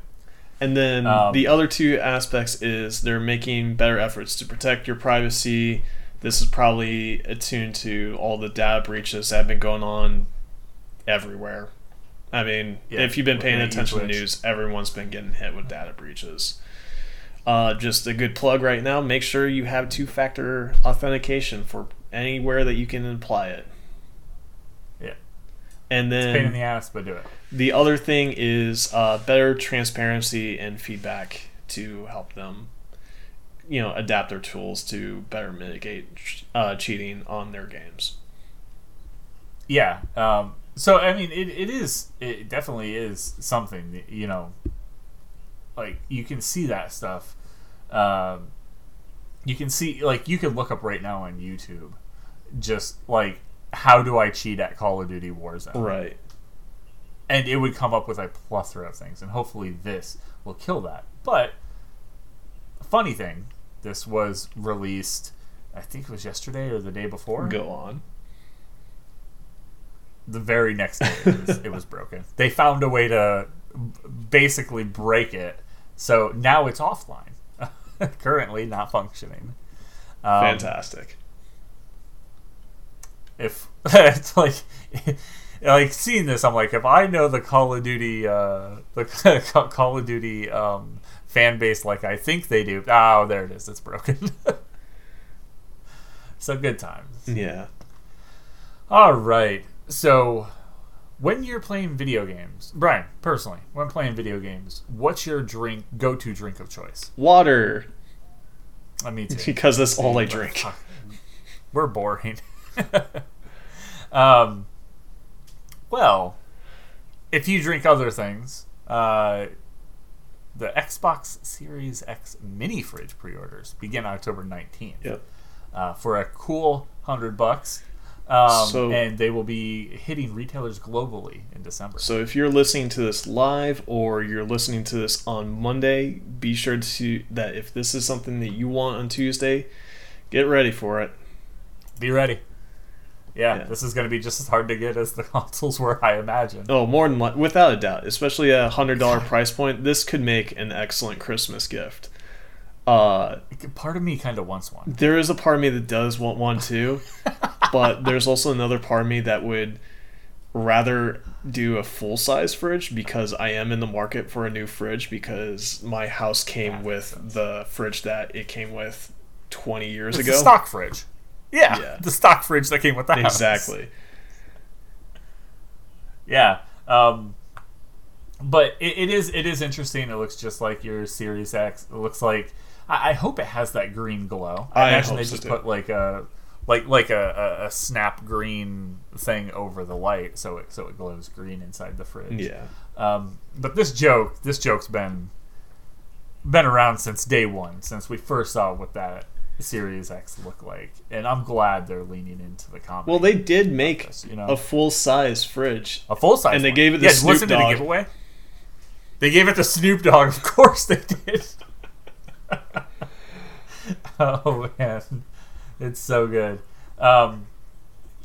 and then um, the other two aspects is they're making better efforts to protect your privacy. This is probably attuned to all the data breaches that have been going on everywhere. I mean, yeah, if you've been paying attention to the news, everyone's been getting hit with data breaches. Uh, just a good plug right now, make sure you have two-factor authentication for anywhere that you can apply it. Yeah. And then, it's a pain in the ass, but do it. The other thing is uh, better transparency and feedback to help them, you know, adapt their tools to better mitigate uh, cheating on their games. Yeah. Um, so, I mean, it, it is, it definitely is something that, you know, like you can see that stuff. Um, you can see, like you can look up right now on YouTube, just like, how do I cheat at Call of Duty Warzone? Right. And it would come up with a plethora of things, and hopefully this will kill that. But funny thing, this was released, I think it was yesterday or the day before. Go on. The very next day, it was, it was broken. They found a way to basically break it, so now it's offline. Currently not functioning. Um, Fantastic. If it's like, like seeing this, I'm like, if I know the Call of Duty, uh, the Call of Duty. Um, fan base like I think they do. Oh, there it is. It's broken. So good times. Yeah. All right. So when you're playing video games, Brian, personally, when playing video games, what's your drink go-to drink of choice? Water. I mean, too. Because that's all I drink. We're boring. um. Well, if you drink other things, uh. the Xbox Series X mini fridge pre-orders begin October nineteenth. Yep. Uh, for a cool hundred bucks, um, so, and they will be hitting retailers globally in December. So if you're listening to this live or you're listening to this on Monday, be sure to that if this is something that you want on Tuesday, get ready for it. Be ready. Yeah, yeah, this is going to be just as hard to get as the consoles were, I imagine. Oh, more than without a doubt, especially a one hundred dollars price point. This could make an excellent Christmas gift. Uh, part of me kind of wants one. There is a part of me that does want one too, but there's also another part of me that would rather do a full-size fridge because I am in the market for a new fridge because my house came yeah, with sense. the fridge that it came with twenty years it's ago. It's a stock fridge. Yeah, yeah, the stock fridge that came with the house. Exactly. Yeah, um, but it, it is it is interesting. It looks just like your Series X. It looks like I, I hope it has that green glow. I, I imagine hope they so just too. put like a like like a, a, a snap green thing over the light, so it so it glows green inside the fridge. Yeah. Um, but this joke this joke's been been around since day one, since we first saw what that Series X look like, and I'm glad they're leaning into the comedy. Well, they did make this, you know? a full size fridge, a full size, and they one. gave it the yeah, Snoop listen Dogg to the giveaway. They gave it to Snoop Dogg, of course they did. Oh man, it's so good. Um,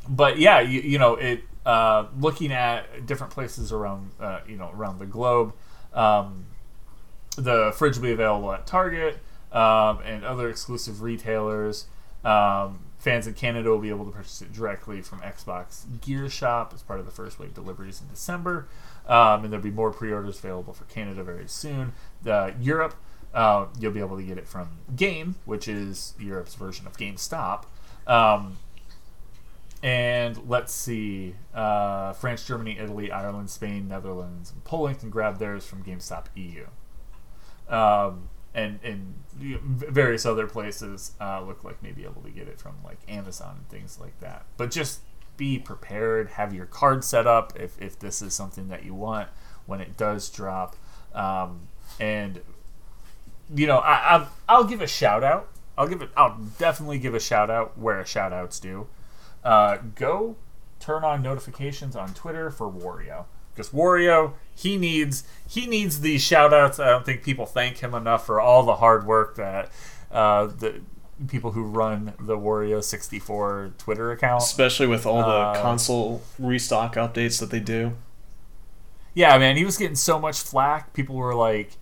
but yeah, you, you know, it. Uh, looking at different places around, uh, you know, around the globe, um, the fridge will be available at Target. Um, and other exclusive retailers. Um, fans in Canada will be able to purchase it directly from Xbox Gear Shop as part of the first wave deliveries in December. Um, and there'll be more pre-orders available for Canada very soon. Uh, Europe, uh, you'll be able to get it from Game, which is Europe's version of GameStop. Um, and let's see, uh, France, Germany, Italy, Ireland, Spain, Netherlands, and Poland can grab theirs from GameStop E U. Um, and and various other places uh, look like maybe able to get it from like Amazon and things like that. But just be prepared, have your card set up if, if this is something that you want when it does drop. Um, and you know, I, I I'll give a shout out. I'll give it. I'll definitely give a shout out where a shout out's due. Uh, go turn on notifications on Twitter for Wario. Because Wario, he needs he needs these shout-outs. I don't think people thank him enough for all the hard work that uh, the people who run the Wario sixty-four Twitter account. Especially with all uh, the console restock updates that they do. Yeah, man, he was getting so much flack. People were like,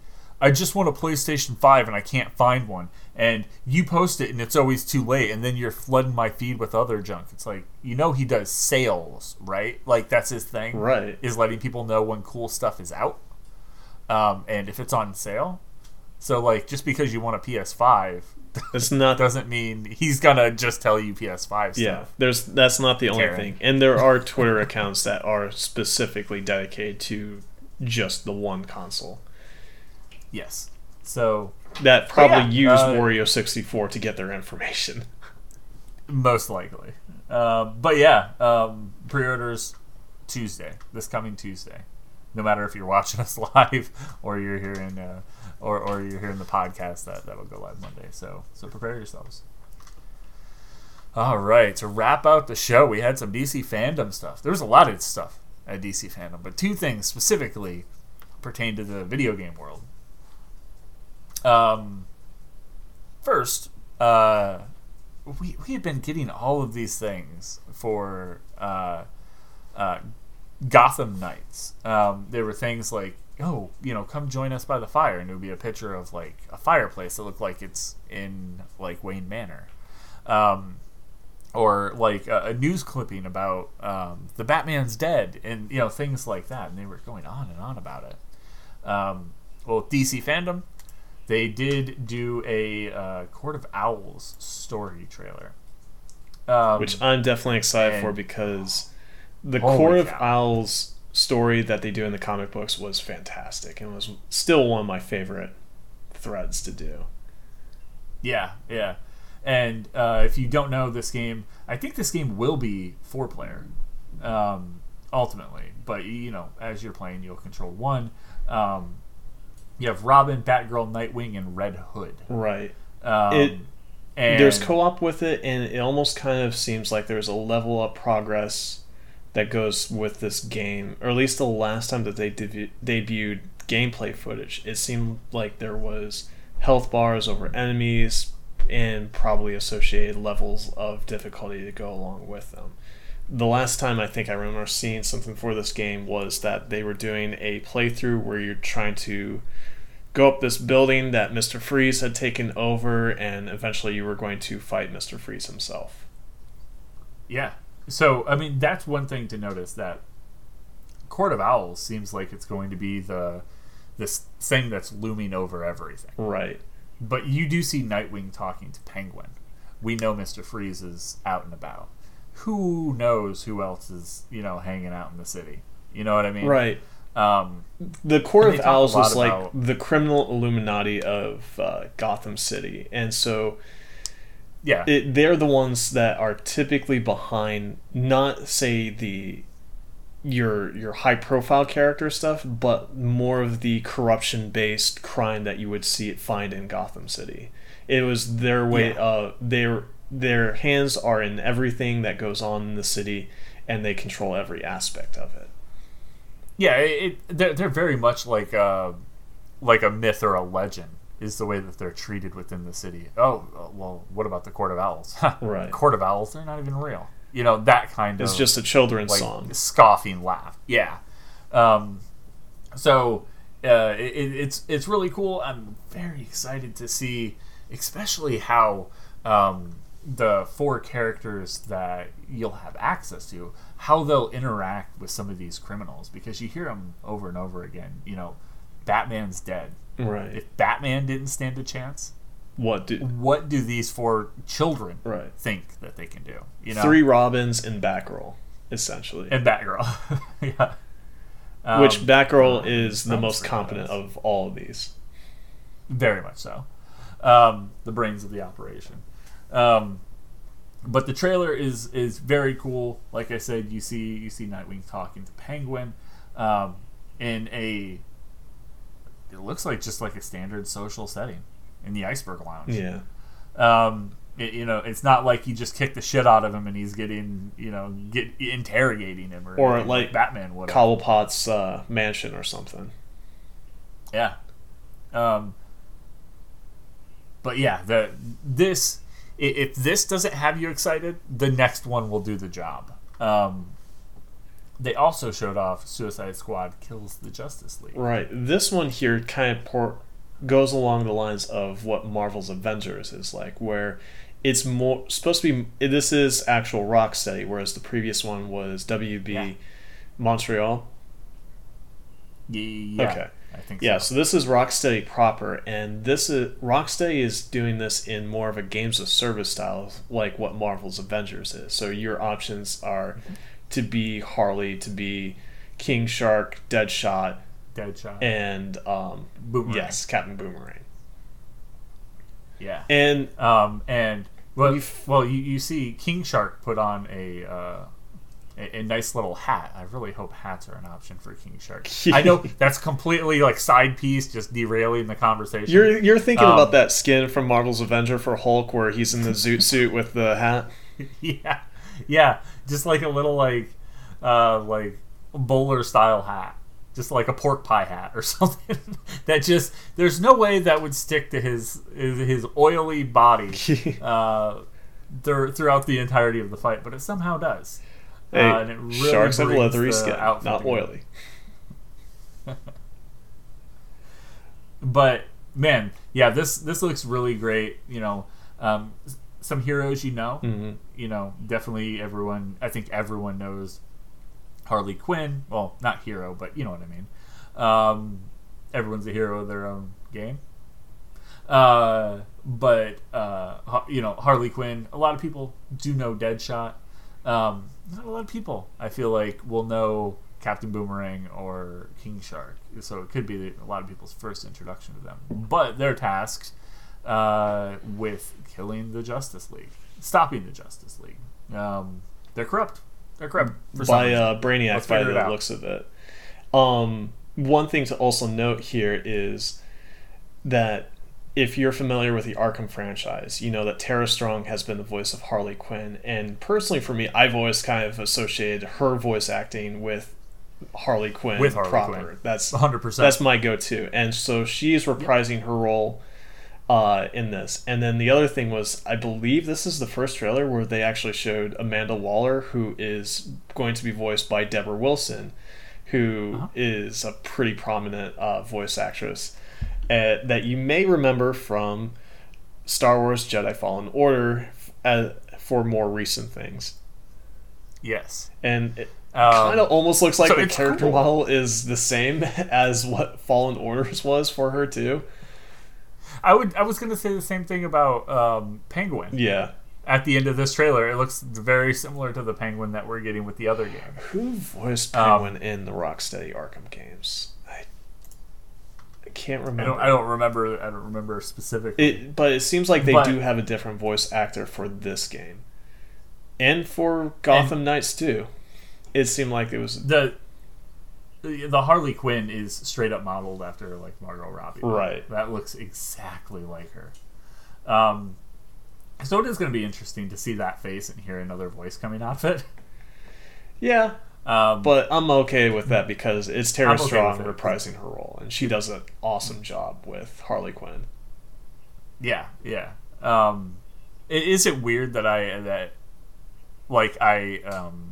I just want a PlayStation five and I can't find one. And you post it and it's always too late. And then you're flooding my feed with other junk. It's like, you know he does sales, right? Like, that's his thing. Right. Is letting people know when cool stuff is out. Um, and if it's on sale. So, like, just because you want a P S five it's not, doesn't mean he's going to just tell you P S five stuff. Yeah, there's, that's not the only Karen. thing. And there are Twitter accounts that are specifically dedicated to just the one console. Yes. So that probably yeah, used uh, Wario sixty-four to get their information. Most likely. Uh, but yeah, um, pre-orders Tuesday, this coming Tuesday. No matter if you're watching us live or you're hearing uh, or or you're hearing the podcast, that that'll go live Monday. So so prepare yourselves. All right, to wrap out the show, we had some D C fandom stuff. There was a lot of stuff at D C fandom, but two things specifically pertain to the video game world. Um, first, uh, we we had been getting all of these things for uh, uh, Gotham Knights. Um, there were things like, oh, you know, come join us by the fire, and it would be a picture of like a fireplace that looked like it's in like Wayne Manor, um, or like a, a news clipping about um, the Batman's dead, and you know things like that. And they were going on and on about it. Um, well, D C fandom. They did do a uh, Court of Owls story trailer. Um, Which I'm definitely excited and, for because the oh Court of God. Owls story that they do in the comic books was fantastic and was still one of my favorite threads to do. Yeah, yeah. And uh, if you don't know this game, I think this game will be four-player um, ultimately. But, you know, as you're playing, you'll control one. Um You have Robin, Batgirl, Nightwing, and Red Hood. Right. Um, it, and there's co-op with it, and it almost kind of seems like there's a level up progress that goes with this game. Or at least the last time that they debu- debuted gameplay footage, it seemed like there was health bars over enemies and probably associated levels of difficulty to go along with them. The last time I think I remember seeing something for this game was that they were doing a playthrough where you're trying to go up this building that Mister Freeze had taken over, and eventually you were going to fight Mister Freeze himself. Yeah. So, I mean, that's one thing to notice, that Court of Owls seems like it's going to be the this thing that's looming over everything. Right. But you do see Nightwing talking to Penguin. We know Mister Freeze is out and about. Who knows who else is, you know, hanging out in the city? You know what I mean? Right. Um, the Court of Owls was like the criminal Illuminati of uh, Gotham City. And so yeah, it, they're the ones that are typically behind, not, say, the your your high profile character stuff, but more of the corruption based crime that you would see it find in Gotham City. It was their way. Yeah. Uh, their their hands are in everything that goes on in the city, and they control every aspect of it. Yeah, it, it, they're they're very much like a like a myth or a legend is the way that they're treated within the city. Oh, well, what about the Court of Owls? Right, the Court of Owls, they're not even real. You know, that kind it's of... It's just a children's like, song. Scoffing laugh. Yeah. Um, so, uh, it, it's it's really cool. I'm very excited to see, especially how um, the four characters that you'll have access to, how they'll interact with some of these criminals. Because you hear them over and over again. You know, Batman's dead. Right. If Batman didn't stand a chance... What do what do these four children right. think that they can do? You know, three Robins and Batgirl, essentially, and Batgirl, yeah. Um, Which Batgirl is the most competent of all of these. Very much so, um, the brains of the operation. Um, but the trailer is is very cool. Like I said, you see you see Nightwing talking to Penguin, um, in a. It looks like just like a standard social setting. In the Iceberg Lounge. Yeah. Um, it, you know, it's not like you just kick the shit out of him and he's getting, you know, get interrogating him. Or, or like, like Batman would. Cobblepot's uh, mansion or something. Yeah. Um, but yeah, the this, if this doesn't have you excited, the next one will do the job. Um, they also showed off Suicide Squad Kills the Justice League. Right. This one here kind of... Por- goes along the lines of what Marvel's Avengers is like, where it's more supposed to be, this is actual Rocksteady, whereas the previous one was W B yeah. Montreal. Yeah. Okay. I think yeah, so. so this is Rocksteady proper, and this is Rocksteady is doing this in more of a games of service style, like what Marvel's Avengers is. So your options are mm-hmm. to be Harley, to be King Shark, Deadshot, Deadshot. And, um... Boomerang. Yes, Captain Boomerang. Yeah. And... Um, and... Well, f- well you, you see King Shark put on a, uh... A, a nice little hat. I really hope hats are an option for King Shark. I know that's completely, like, side piece, just derailing the conversation. You're you're thinking um, about that skin from Marvel's Avenger for Hulk where he's in the zoot suit with the hat? Yeah. Yeah. Just like a little, like, uh, like, bowler-style hat. Just like a pork pie hat or something. That just there's no way that would stick to his his oily body uh, th- throughout the entirety of the fight, but it somehow does. Hey, uh, and it really sharks have leathery skin, not oily. But man, yeah, this this looks really great. You know, um, some heroes you know, mm-hmm. you know, definitely everyone. I think everyone knows. Harley Quinn, well, not hero, but you know what I mean. Um, everyone's a hero of their own game. Uh, but, uh, you know, Harley Quinn, a lot of people do know Deadshot. Um, not a lot of people, I feel like, will know Captain Boomerang or King Shark. So it could be a lot of people's first introduction to them. But they're tasked uh, with killing the Justice League, stopping the Justice League. Um, they're corrupt. By uh, Brainiac by the looks of it. Um, one thing to also note here is that if you're familiar with the Arkham franchise, you know that Tara Strong has been the voice of Harley Quinn, and personally for me, I've always kind of associated her voice acting with Harley Quinn with Harley proper. Quinn. That's one hundred percent. That's my go-to, and so she's reprising yep. her role Uh, in this. And then the other thing was, I believe this is the first trailer where they actually showed Amanda Waller, who is going to be voiced by Deborah Wilson, who uh-huh. is a pretty prominent uh, voice actress uh, that you may remember from Star Wars Jedi Fallen Order uh, for more recent things. Yes. And it um, kind of almost looks like so the character cool. model is the same as what Fallen Orders was for her too. I would. I was going to say the same thing about um, Penguin. Yeah. At the end of this trailer, it looks very similar to the Penguin that we're getting with the other game. Who voiced Penguin um, in the Rocksteady Arkham games? I, I can't remember. I don't, I don't remember. I don't remember specifically. It, but it seems like they but, do have a different voice actor for this game, and for Gotham and, Knights too. it seemed like it was the the Harley Quinn is straight up modeled after like Margot Robbie, right? That looks exactly like her. Um, so it is going to be interesting to see that face and hear another voice coming off it. Yeah, um, but I'm okay with that because it's Tara okay Strong reprising her role, and she does an awesome job with Harley Quinn. Yeah, yeah. Um, is it weird that I that like I um,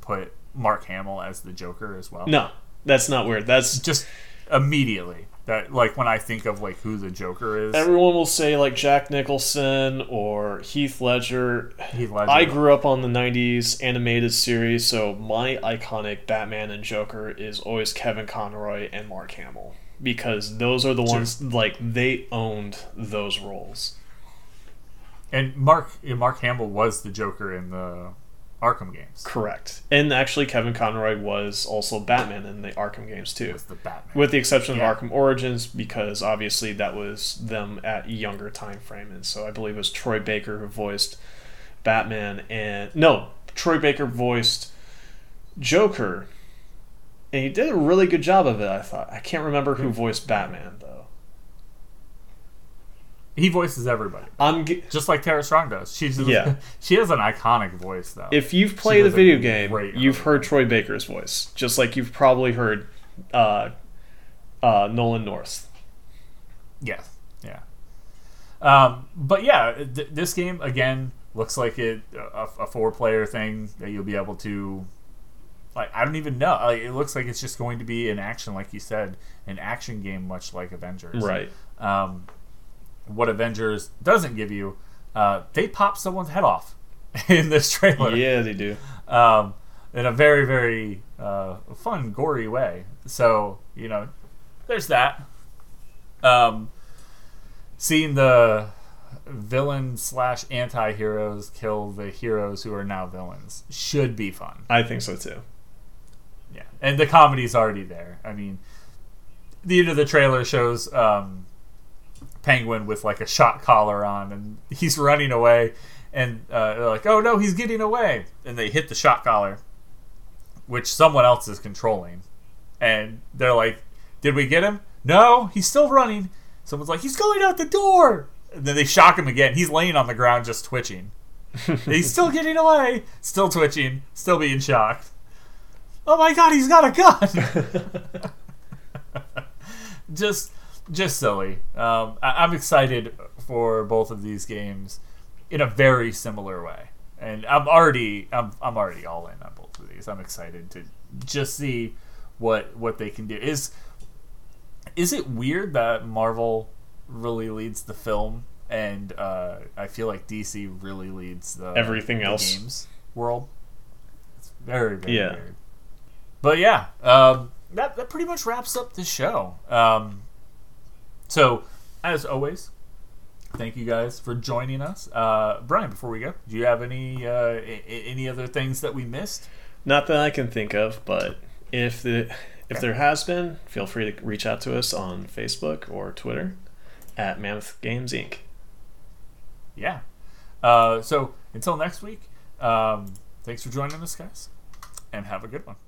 put Mark Hamill as the Joker as well? No, that's not weird. That's just immediately that like when I think of like who the Joker is, everyone will say like Jack Nicholson or Heath Ledger. Heath Ledger. I grew up on the nineties animated series, so my iconic Batman and Joker is always Kevin Conroy and Mark Hamill because those are the ones like they owned those roles. And Mark Mark Hamill was the Joker in the Arkham games. Correct. And actually Kevin Conroy was also Batman in the Arkham games too. Was the Batman. With the exception yeah. of Arkham Origins because obviously that was them at a younger time frame. And so I believe it was Troy Baker who voiced Batman and... No, Troy Baker voiced Joker. And he did a really good job of it, I thought. I can't remember who voiced Batman though. He voices everybody. I'm g- just like Tara Strong does. She's yeah. She has an iconic voice, though. If you've played the video game, you've heard Troy Baker's voice, just like you've probably heard uh, uh, Nolan North. Yes. Yeah. Um, but yeah, th- this game again looks like it a, a four-player thing that you'll be able to. Like I don't even know. Like, it looks like it's just going to be an action, like you said, an action game, much like Avengers. Right. Um, what Avengers doesn't give you, uh, they pop someone's head off in this trailer. Yeah, they do. Um, in a very, very uh, fun, gory way. So, you know, there's that. Um, seeing the villain slash anti-heroes kill the heroes who are now villains should be fun. I think so, too. Yeah, and the comedy's already there. I mean, the end of the trailer shows... Um, Penguin with like a shot collar on and he's running away and uh, they're like, oh no, he's getting away, and they hit the shot collar which someone else is controlling and they're like, did we get him? No, he's still running. Someone's like, he's going out the door, and then they shock him again. He's laying on the ground just twitching. He's still getting away, still twitching, still being shocked. Oh my god, he's got a gun. just Just silly. Um, I- I'm excited for both of these games in a very similar way, and I'm already I'm I'm already all in on both of these. I'm excited to just see what what they can do. Is is it weird that Marvel really leads the film, and uh, I feel like D C really leads the everything the else games world? It's very very yeah. weird. But yeah, um, that that pretty much wraps up the show. Um, So, as always, thank you guys for joining us. Uh, Brian, before we go, do you have any uh, I- any other things that we missed? Not that I can think of, but if the if there has been, feel free to reach out to us on Facebook or Twitter at Mammoth Games Incorporated. Yeah. Uh, so, until next week, um, thanks for joining us, guys, and have a good one.